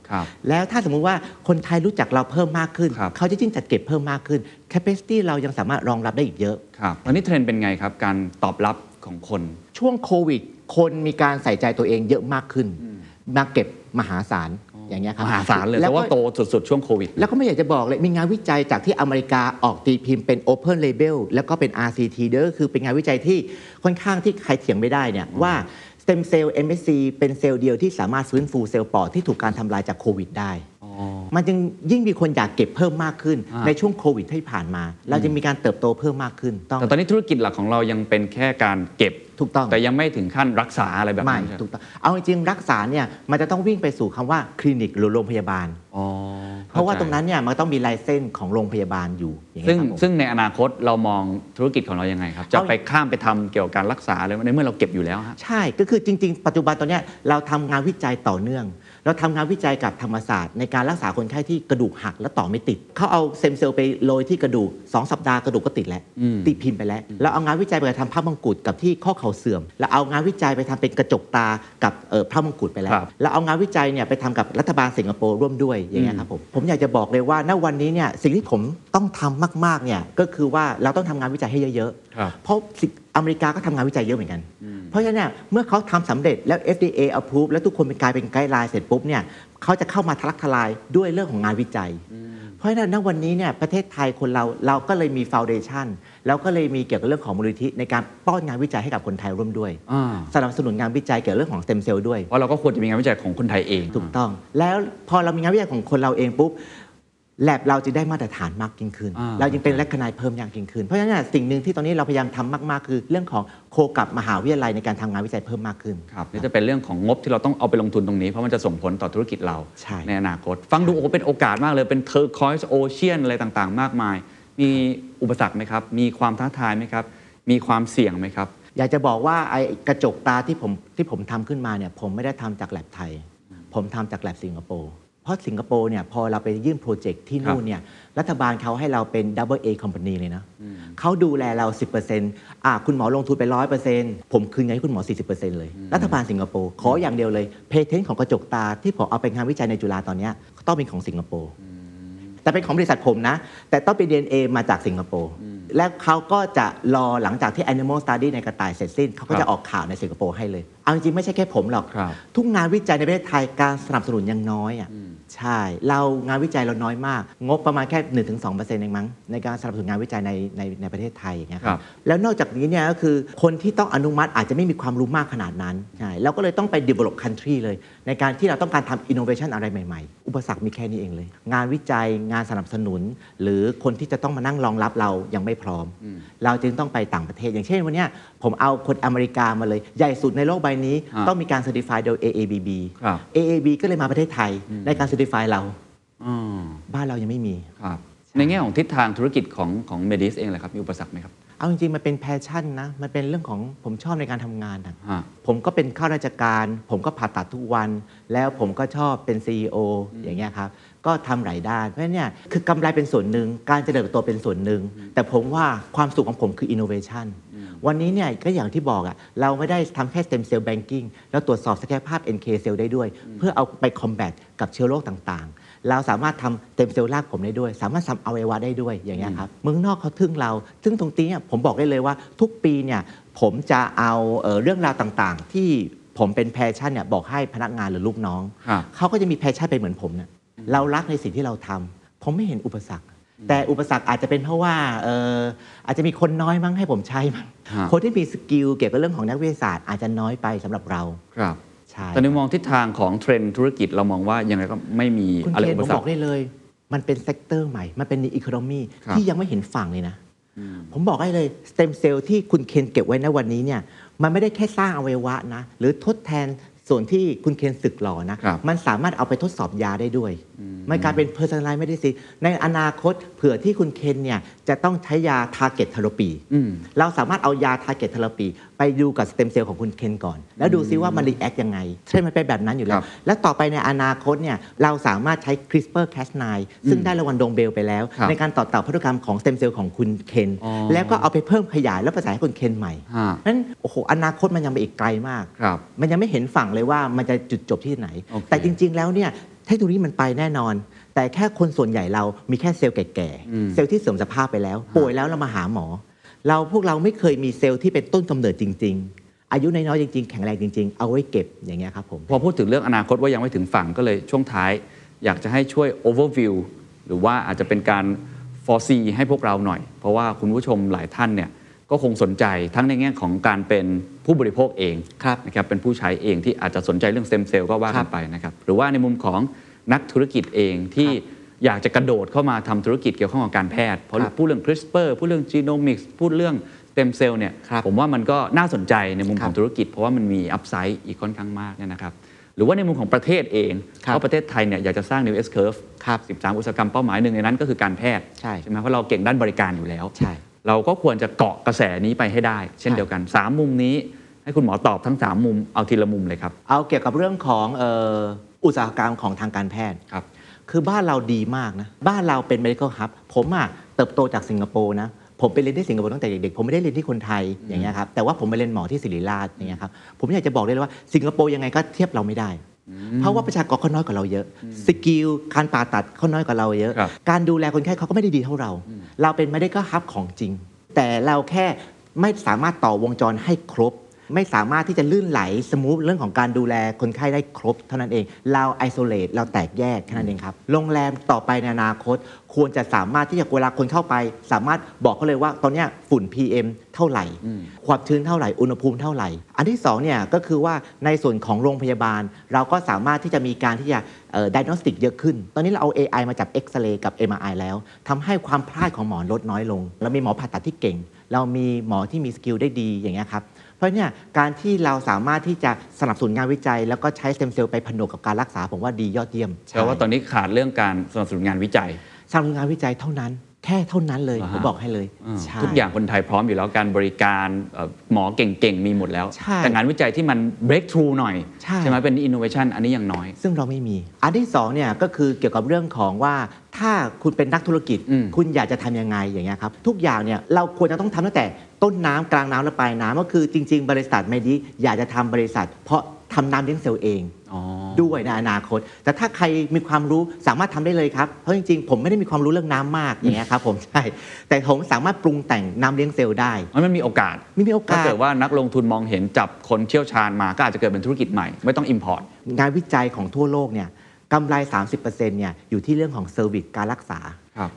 แล้วถ้าสมมุติว่าคนไทยรู้จักเราเพิ่มมากขึ้นเขาจะยิ่งจัดเก็บเพิ่มมากขึ้น capacity เรายังสามารถรองรับได้อีกเยอะครับตอนนี้เทรนด์เป็นไงครับการตอบรับของคนช่วงโควิดคนมีการใส่ใจตัวเองเยอะมากขึ้นมาเก็บมหาศาลอย่างเงี้ยครับมหาศาลเลยแล้วว่าโตสุดๆช่วงโควิดแล้วก็ไม่อยากจะบอกเลยมีงานวิจัยจากที่อเมริกาออกตีพิมพ์เป็น Open Label แล้วก็เป็น อาร์ ซี ที เด้อคือเป็นงานวิจัยที่ค่อนข้างที่ใครเถียงไม่ได้เนี่ยว่า Stem Cell เอ็ม เอส ซี เป็นเซลล์เดียวที่สามารถฟื้นฟูเซลล์ปอดที่ถูกการทำลายจากโควิดได้มันจึงยิ่งมีคนอยากเก็บเพิ่มมากขึ้นในช่วงโควิดที่ผ่านมาเราจะมีการเติบโตเพิ่มมากขึ้นแต่ตอนนี้ธุรกิจหลักของเรายังเป็นแค่การเก็บถูกต้องแต่ยังไม่ถึงขั้นรักษาอะไรแบบนั้นถูกต้องเอาจริงรักษาเนี่ยมันจะต้องวิ่งไปสู่คำว่าคลินิกหรือโรงพยาบาล เพราะว่าตรงนั้นเนี่ยมันต้องมีไลเซนส์ของโรงพยาบาลอยู่ซึ่งซึ่งในอนาคตเรามองธุรกิจของเรายังไงครับจะไปข้ามไปทำเกี่ยวกับการรักษาเลยในเมื่อเราเก็บอยู่แล้วใช่ก็คือจริงๆปัจจุบันตอนนี้เราทำงานวิจัยต่อเนื่องเราทำงานวิจัยกับธรรมศาสตร์ในการรักษาคนไข้ที่กระดูกหักและต่อไม่ติดเขาเอาเซมเซลไปโรยที่กระดูกสองสัปดาห์กระดูกก็ติดแล้วติดพิมพ์ไปแล้วแล้วเอางานวิจัยไปทำผ้ามงกุฎกับที่ข้อเข่าเสื่อมแล้วเอางานวิจัยไปทำเป็นกระจกตากับผ้ามงกุฎไปแล้วแล้วเอางานวิจัยเนี่ยไปทำกับรัฐบาลสิงคโปร์ร่วมด้วยอย่างเงี้ยครับผมผมอยากจะบอกเลยว่าณวันนี้เนี่ยสิ่งที่ผมต้องทำมากๆเนี่ยก็คือว่าเราต้องทำงานวิจัยให้เยอะๆเพราะอเมริกาก็ทำงานวิจัยเยอะเหมือนกันเพราะฉะนั้นเนี่ยเมื่อเขาทำสำเร็จแล้ว เอฟ ดี เอ approve แล้วทุกคนเป็นกลายเป็นไกด์ไลน์เสร็จปุ๊บเนี่ยเขาจะเข้ามาทะลักทลายด้วยเรื่องของงานวิจัยเพราะฉะนั้นณวันนี้เนี่ยประเทศไทยคนเราเราก็เลยมี foundation แล้วก็เลยมีเกี่ยวกับเรื่องของมูลนิธิในการป้อนงานวิจัยให้กับคนไทยร่วมด้วยสนับสนุนงานวิจัยเกี่ยวกับเรื่องของ stem cell ด้วยเพราะเราก็ควรจะมีงานวิจัยของคนไทยเองถูกต้องแล้วพอเรามีงานวิจัยของคนเราเองปุ๊บแลบเราจะได้มาตรฐานมากยิ่งขึ้นเรายังเป็นแลกขนายเพิ่มอย่างยิ่งขึ้นเพราะฉะนั้นสิ่งหนึ่งที่ตอนนี้เราพยายามทำมากๆคือเรื่องของโคกับมหาวิทยาลัยในการทำงานวิจัยเพิ่มมากขึ้นครับนี่จะเป็นเรื่องของงบที่เราต้องเอาไปลงทุนตรงนี้เพราะมันจะส่งผลต่อธุรกิจเราในอนาคตฟังดูโอ้เป็นโอกาสมากเลยเป็นเทอร์คอยส์โอเชียนอะไรต่างๆมากมายมีอุปสรรคไหมครับมีความท้าทายไหมครับมีความเสี่ยงไหมครับอยากจะบอกว่าไอ้กระจกตาที่ผมที่ผมทำขึ้นมาเนี่ยผมไม่ได้ทำจากแลบไทยผมทำจากแลบสิงคโปร์เพราะสิงคโปร์เนี่ยพอเราไปยื่นโปรเจกต์ที่นู่นเนี่ยรัฐบาลเขาให้เราเป็น ดับเบิลยู เอ Company เลยนะเขาดูแลเรา สิบเปอร์เซ็นต์ อ่ะคุณหมอลงทุนไป หนึ่งร้อยเปอร์เซ็นต์ ผมคืนเงินให้คุณหมอ สี่สิบเปอร์เซ็นต์ เลยรัฐบาลสิงคโปร์ขออย่างเดียวเลยเพเทนต์ของกระจกตาที่ผมเอาไปงานวิจัยในจุฬาตอนนี้ต้องเป็นของสิงคโปร์แต่เป็นของบริษัทผมนะแต่ต้องเป็น ดี เอ็น เอ มาจากสิงคโปร์และเขาก็จะรอหลังจากที่ Animal Study ในกระต่ายเสร็จสิ้นเขาก็จะออกข่าวในสิงคโปร์ให้เลยเอาจริงๆไม่ใช่แค่ผมหรอกทุกงานวิจัยในประเทศไทยการสนับสนุนยังน้อยอ่ะใช่เรางานวิจัยเราน้อยมากงบประมาณแค่ หนึ่งถึงสองเปอร์เซ็นต์ เองมั้งในการสนับสนุนงานวิจัยในในในประเทศไทยอย่างเงี้ยครับแล้วนอกจากนี้เนี่ยก็คือคนที่ต้องอนุมัติอาจจะไม่มีความรู้มากขนาดนั้นใช่เราก็เลยต้องไป develop country เลยในการที่เราต้องการทำ innovation อะไรใหม่ๆอุปสรรคมีแค่นี้เองเลยงานวิจัยงานสนับสนุนหรือคนที่จะต้องมานั่งรองรับเรายังไม่พร้อมเราจึงต้องไปต่างประเทศอย่างเช่นวันนี้ผมเอาคนอเมริกามาเลยใหญ่สุดในโลกใบนี้ต้องมีการเซอร์ติฟายโดย เอ เอ บี บี เอ เอ บี ก็เลยมาประเทศไทยในการเซอร์ติฟายเราบ้านเรายังไม่มีในแง่ของทิศทางธุรกิจของของเมดิสเองแหละครับมีอุปสรรคไหมครับเอาจริงๆมันเป็นแพชชั่นนะมันเป็นเรื่องของผมชอบในการทำงานนะผมก็เป็นข้าราชการผมก็ผ่าตัดทุกวันแล้วผมก็ชอบเป็น ซี อี โอ อย่างเงี้ยครับก็ทำหลายด้านเพราะฉะนั้นเนี่ยคือกำไรเป็นส่วนหนึ่งการเจริญเติบโตเป็นส่วนหนึ่งแต่ผมว่าความสุขของผมคือ innovation วันนี้เนี่ยก็อย่างที่บอกอ่ะเราไม่ได้ทำแค่ stem cell banking แล้วตรวจสอบศักยภาพ เอ็น เค cell ได้ด้วยเพื่อเอาไป combat กับเชื้อโรคต่างๆเราสามารถทำ stem cell รากผมได้ด้วยสามารถทำอวัยวะได้ด้วยอย่างเงี้ยครับเมืองนอกเขาทึ่งเราซึ่งตรงนี้เนี่ยผมบอกได้เลยว่าทุกปีเนี่ยผมจะเอาเรื่องราวต่างๆที่ผมเป็น passion เนี่ยบอกให้พนักงานหรือลูกน้องเขาก็จะมี passion ไปเหมือนผมเนี่ยเรารักในสิ่งที่เราทำผมไม่เห็นอุปสรรคแต่อุปสรรคอาจจะเป็นเพราะว่า เอ่อ อาจจะมีคนน้อยมั้งให้ผมใช้มั้งคนที่มีสกิลเกี่ยวกับเรื่องของนักวิทยาศาสตร์อาจจะน้อยไปสำหรับเราครับใช่แต่ในมองทิศทางของเทรนด์ธุรกิจเรามองว่ายังไงก็ไม่มีอะไรอุปสรรคบอกได้เลยมันเป็นเซกเตอร์ใหม่มันเป็นอีโคโนมีที่ยังไม่เห็นฝั่งเลยนะผมบอกได้เลยสเต็มเซลล์ที่คุณเคนเก็บไว้ในวันนี้เนี่ยมันไม่ได้แค่สร้างอวัยวะนะหรือทดแทนส่วนที่คุณเคนศึกหล่อนะมันสามารถเอาไปทดสอบยาได้ด้วยมันกลายเป็น personalized medicine ในอนาคตเผื่อที่คุณเคนเนี่ยจะต้องใช้ยา target therapy เราสามารถเอายา target therapy ไปดูกับ stem cell ของคุณเคนก่อนแล้วดูซิว่ามัน react ยังไงใช่มันเป็นแบบนั้นอยู่แล้วและต่อไปในอนาคตเนี่ยเราสามารถใช้ CRISPR แคสไนน์ ซึ่งได้รางวัลดงเบลไปแล้วในการต่อเติมพันธุกรรมของ stem cell ของคุณเคนแล้วก็เอาไปเพิ่มขยายและประสานให้คุณเคนใหม่นั้นโอ้โหอนาคตมันยังไปอีกไกลมากมันยังไม่เห็นฝั่งเลยว่ามันจะจุดจบที่ไหน okay. แต่จริงๆแล้วเนี่ยเทคโนโลยีมันไปแน่นอนแต่แค่คนส่วนใหญ่เรามีแค่เซลล์แก่ๆเซลล์ที่เสื่อมสภาพไปแล้วป่วยแล้วเรามาหาหมอเราพวกเราไม่เคยมีเซลล์ที่เป็นต้นกำเนิดจริงๆอายุน้อยๆจริงๆแข็งแรงจริงๆเอาไว้เก็บอย่างเงี้ยครับผมพอพูดถึงเรื่องอนาคตว่ายังไม่ถึงฝั่งก็เลยช่วงท้ายอยากจะให้ช่วย overview หรือว่าอาจจะเป็นการ foresee ให้พวกเราหน่อยเพราะว่าคุณผู้ชมหลายท่านเนี่ยก็คงสนใจทั้งในแง่ของการเป็นผู้บริโภคเองนะครับเป็นผู้ใช้เองที่อาจจะสนใจเรื่องสเต็มเซลล์ก็ว่ากันไปนะครับหรือว่าในมุมของนักธุรกิจเองที่อยากจะกระโดดเข้ามาทำธุรกิจเกี่ยวข้องกับการแพทย์เพราะพูดเรื่อง CRISPR พูดเรื่อง Genomics พูดเรื่องสเต็มเซลล์เนี่ยผมว่ามันก็น่าสนใจในมุมของธุรกิจเพราะว่ามันมีอัพไซด์อีกค่อนข้างมากเนี่ยนะครับ รือว่าในมุมของประเทศเองเพราะประเทศไทยเนี่ยอยากจะสร้าง New S Curve สิบสาม อุตสาหกรรมเป้าหมายหนึ่งในนั้นก็คือการแพทย์ใช่ไหมเพราะเราเก่งด้านบริการอยู่แล้วเราก็ควรจะเกาะกระแสนี้ไปให้ได้เช่นเดียวกันสามมุมนี้ให้คุณหมอตอบทั้งสามมุมเอาทีละมุมเลยครับเอาเกี่ยวกับเรื่องของอุตสาหกรรมของทางการแพทย์ครับคือบ้านเราดีมากนะบ้านเราเป็น medical hub ผมอ่ะเติบโตจากสิงคโปร์นะผมไปเรียนที่สิงคโปร์ตั้งแต่เด็กๆผมไม่ได้เรียนที่คนไทยอย่างเงี้ยครับแต่ว่าผมไปเรียนหมอที่ศิริราชอย่างเงี้ยครับผมอยากจะบอกเลยว่าสิงคโปร์ยังไงก็เทียบเราไม่ได้เพราะว่าประชากรเขาน้อยกว่าเราเยอะสกิลการผ่าตัดเขาน้อยกว่าเราเยอะการดูแลคนไข้เขาก็ไม่ได้ดีเท่าเราเราเป็น medical hub ของจริงแต่เราแค่ไม่สามารถต่อวงจรให้ครบไม่สามารถที่จะลื่นไหลสมูทเรื่องของการดูแลคนไข้ได้ครบเท่านั้นเองเราไอโซเลตเราแตกแยกแค่นั้นเองครับโรงแรมต่อไปในอนาคตควรจะสามารถที่จะเวลาคนเข้าไปสามารถบอกเขาเลยว่าตอนนี้ฝุ่น พี เอ็ม เท่าไหร่ความชื้นเท่าไหร่อุณหภูมิเท่าไหร่อันที่สองเนี่ยก็คือว่าในส่วนของโรงพยาบาลเราก็สามารถที่จะมีการที่จะดิagnostic เยอะขึ้นตอนนี้เราเอา เอ ไอ มาจับ X-ray กับ เอ็ม อาร์ ไอ แล้วทำให้ความพลาดของหมอลดน้อยลงเรามีหมอผ่าตัดที่เก่งเรามีหมอที่มีสกิลได้ดีอย่างเงี้ยครับเพราะเนี่ยการที่เราสามารถที่จะสนับสนุนงานวิจัยแล้วก็ใช้สเต็มเซลล์ไปผนวกกับการรักษาผมว่าดียอดเยี่ยมแปลว่าตอนนี้ขาดเรื่องการสนับสนุนงานวิจัยสนับสนุนงานวิจัยเท่านั้นแค่เท่านั้นเลยผมบอกให้เลยทุกอย่างคนไทยพร้อมอยู่แล้วการบริการหมอเก่งๆมีหมดแล้วแต่งานวิจัยที่มัน breakthrough หน่อยใช่ไหมเป็น innovation อันนี้ยังน้อยซึ่งเราไม่มีอันที่สองเนี่ยก็คือเกี่ยวกับเรื่องของว่าถ้าคุณเป็นนักธุรกิจคุณอยากจะทำยังไงอย่างเงี้ยครับทุกอย่างเนี่ยเราควรจะต้องทำตั้งแต่ต้นน้ำกลางน้ำและปลายน้ำก็คือจริงๆบริษัทไม่ดีอยากจะทำบริษัทเพราะทำน้ำเลี้ยงเซลล์เองด้วยในอนาคตแต่ถ้าใครมีความรู้สามารถทำได้เลยครับเพราะจริงๆผมไม่ได้มีความรู้เรื่องน้ำมากอย่างเงี้ยครับผมใช่แต่ผมสามารถปรุงแต่งน้ำเลี้ยงเซลล์ได้มันมีโอกาสไม่มีโอกาสถ้าเกิดว่านักลงทุนมองเห็นจับคนเชี่ยวชาญมาก็อาจจะเกิดเป็นธุรกิจใหม่ไม่ต้อง import งานวิจัยของทั่วโลกเนี่ยกำไร สามสิบเปอร์เซ็นต์ เนี่ยอยู่ที่เรื่องของเซอร์วิสการรักษา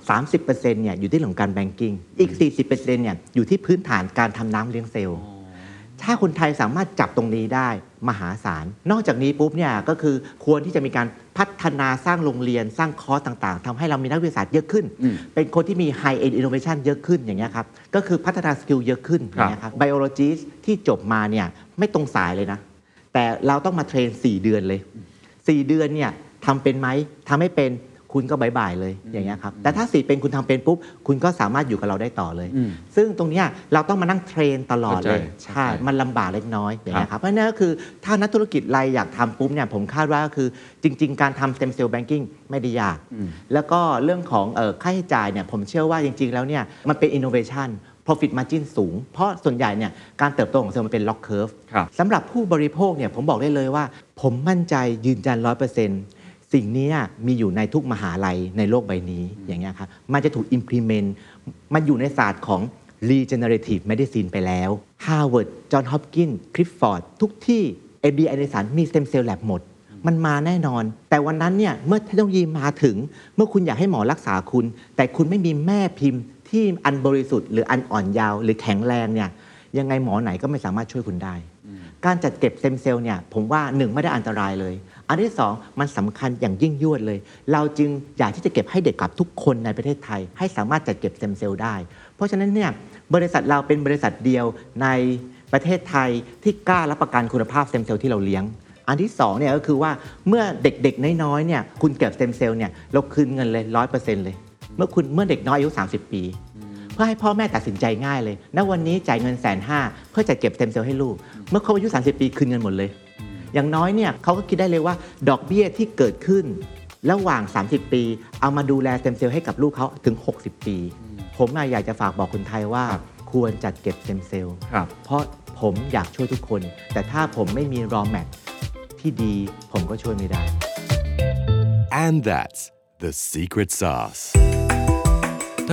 สามสิบเปอร์เซ็นต์ เนี่ยอยู่ที่เรื่องของการแบงกิ้งอีก สี่สิบเปอร์เซ็นต์ เนี่ยอยู่ที่พื้นฐานการทำน้ำเลี้ยงเซลล์ถ้าคนไทยสามารถจับตรงนี้ได้มหาศาลนอกจากนี้ปุ๊บเนี่ยก็คือควรที่จะมีการพัฒนาสร้างโรงเรียนสร้างคอร์สต่างๆทำให้เรามีนักวิทยาศาสตร์เยอะขึ้นเป็นคนที่มี high end innovation เยอะขึ้นอย่างเงี้ยครับก็คือพัฒนาสกิลเยอะขึ้นอย่างเงี้ยครับ biologist ที่จบมาเนี่ยไม่ตรงสายเลยนะแต่เราต้องมาเทรนสี่เดือนเลยสี่เดือนเนี่ยทำเป็นไหมทำไม่เป็นคุณก็บายบายเลยอย่างเงี้ยครับแต่ถ้าสี่เป็นคุณทำเป็นปุ๊บคุณก็สามารถอยู่กับเราได้ต่อเลยซึ่งตรงเนี้ยเราต้องมานั่งเทรนตลอดเลยใช่มันลำบากเล็กน้อยอย่างเงี้ยครับเพราะนั่นก็คือถ้านักธุรกิจรายอยากทำปุ๊บเนี่ยผมคาดว่าคือจริงๆการทำ stem cell banking ไม่ได้ยากแล้วก็เรื่องของค่าใช้จ่ายเนี่ยผมเชื่อว่าจริงๆแล้วเนี่ยมันเป็น innovation profit margin สูงเพราะส่วนใหญ่เนี่ยการเติบโตของเซลล์มันเป็น lock curve สำหรับผู้บริโภคเนี่ยผมบอกได้เลยว่าผมมั่นใจยืนยัน หนึ่งร้อยเปอร์เซ็นต์สิ่งนี้มีอยู่ในทุกมหาลัยในโลกใบนี้อย่างเงี้ยครับมันจะถูก implement มันอยู่ในศาสตร์ของ regenerative medicine ไปแล้ว Harvard John Hopkins Clifford ทุกที่ เอฟ ดี ไอ ในสารมี stem cell lab หมดมันมาแน่นอนแต่วันนั้นเนี่ยเมื่อเทคโนโลยีมาถึงเมื่อคุณอยากให้หมอรักษาคุณแต่คุณไม่มีแม่พิมพ์ที่อันบริสุทธิ์หรืออันอ่อนเยาว์หรือแข็งแรงเนี่ยยังไงหมอไหนก็ไม่สามารถช่วยคุณได้การจัดเก็บstem cellเนี่ยผมว่าหนึ่งไม่ได้อันตรายเลยอันที่สองมันสำคัญอย่างยิ่งยวดเลยเราจึงอยากที่จะเก็บให้เด็กกับทุกคนในประเทศไทยให้สามารถจัดเก็บสเต็มเซลล์ได้เพราะฉะนั้นเนี่ยบริษัทเราเป็นบริษัทเดียวในประเทศไทยที่กล้ารับประกันคุณภาพสเต็มเซลล์ที่เราเลี้ยงอันที่สองเนี่ยก็คือว่าเมื่อเด็กๆน้อยๆเนี่ยคุณเก็บสเต็มเซลล์เนี่ยเราคืนเงินเลย หนึ่งร้อยเปอร์เซ็นต์ เลยเมื่อคุณเมื่อเด็กน้อยอายุสามสิบปีเพื่อให้พ่อแม่ตัดสินใจง่ายเลยณวันนี้จ่ายเงิน หนึ่งแสนห้าหมื่น เพื่อจัดเก็บสเต็มเซลล์ให้ลูกเมื่อครบอายุสามสิบปีคืนเงินหมดเลยอย่างน้อยเนี่ยเขาก็คิดได้เลยว่าดอกเบี้ยที่เกิดขึ้นระหว่างสามสิบปีเอามาดูแลสเต็มเซลล์ให้กับลูกเขาถึงหกสิบปีผมอยากจะฝากบอกคนไทยว่าควรจัดเก็บสเต็มเซลล์เพราะผมอยากช่วยทุกคนแต่ถ้าผมไม่มี raw mat ที่ดีผมก็ช่วยไม่ได้ And that's the secret sauceถ้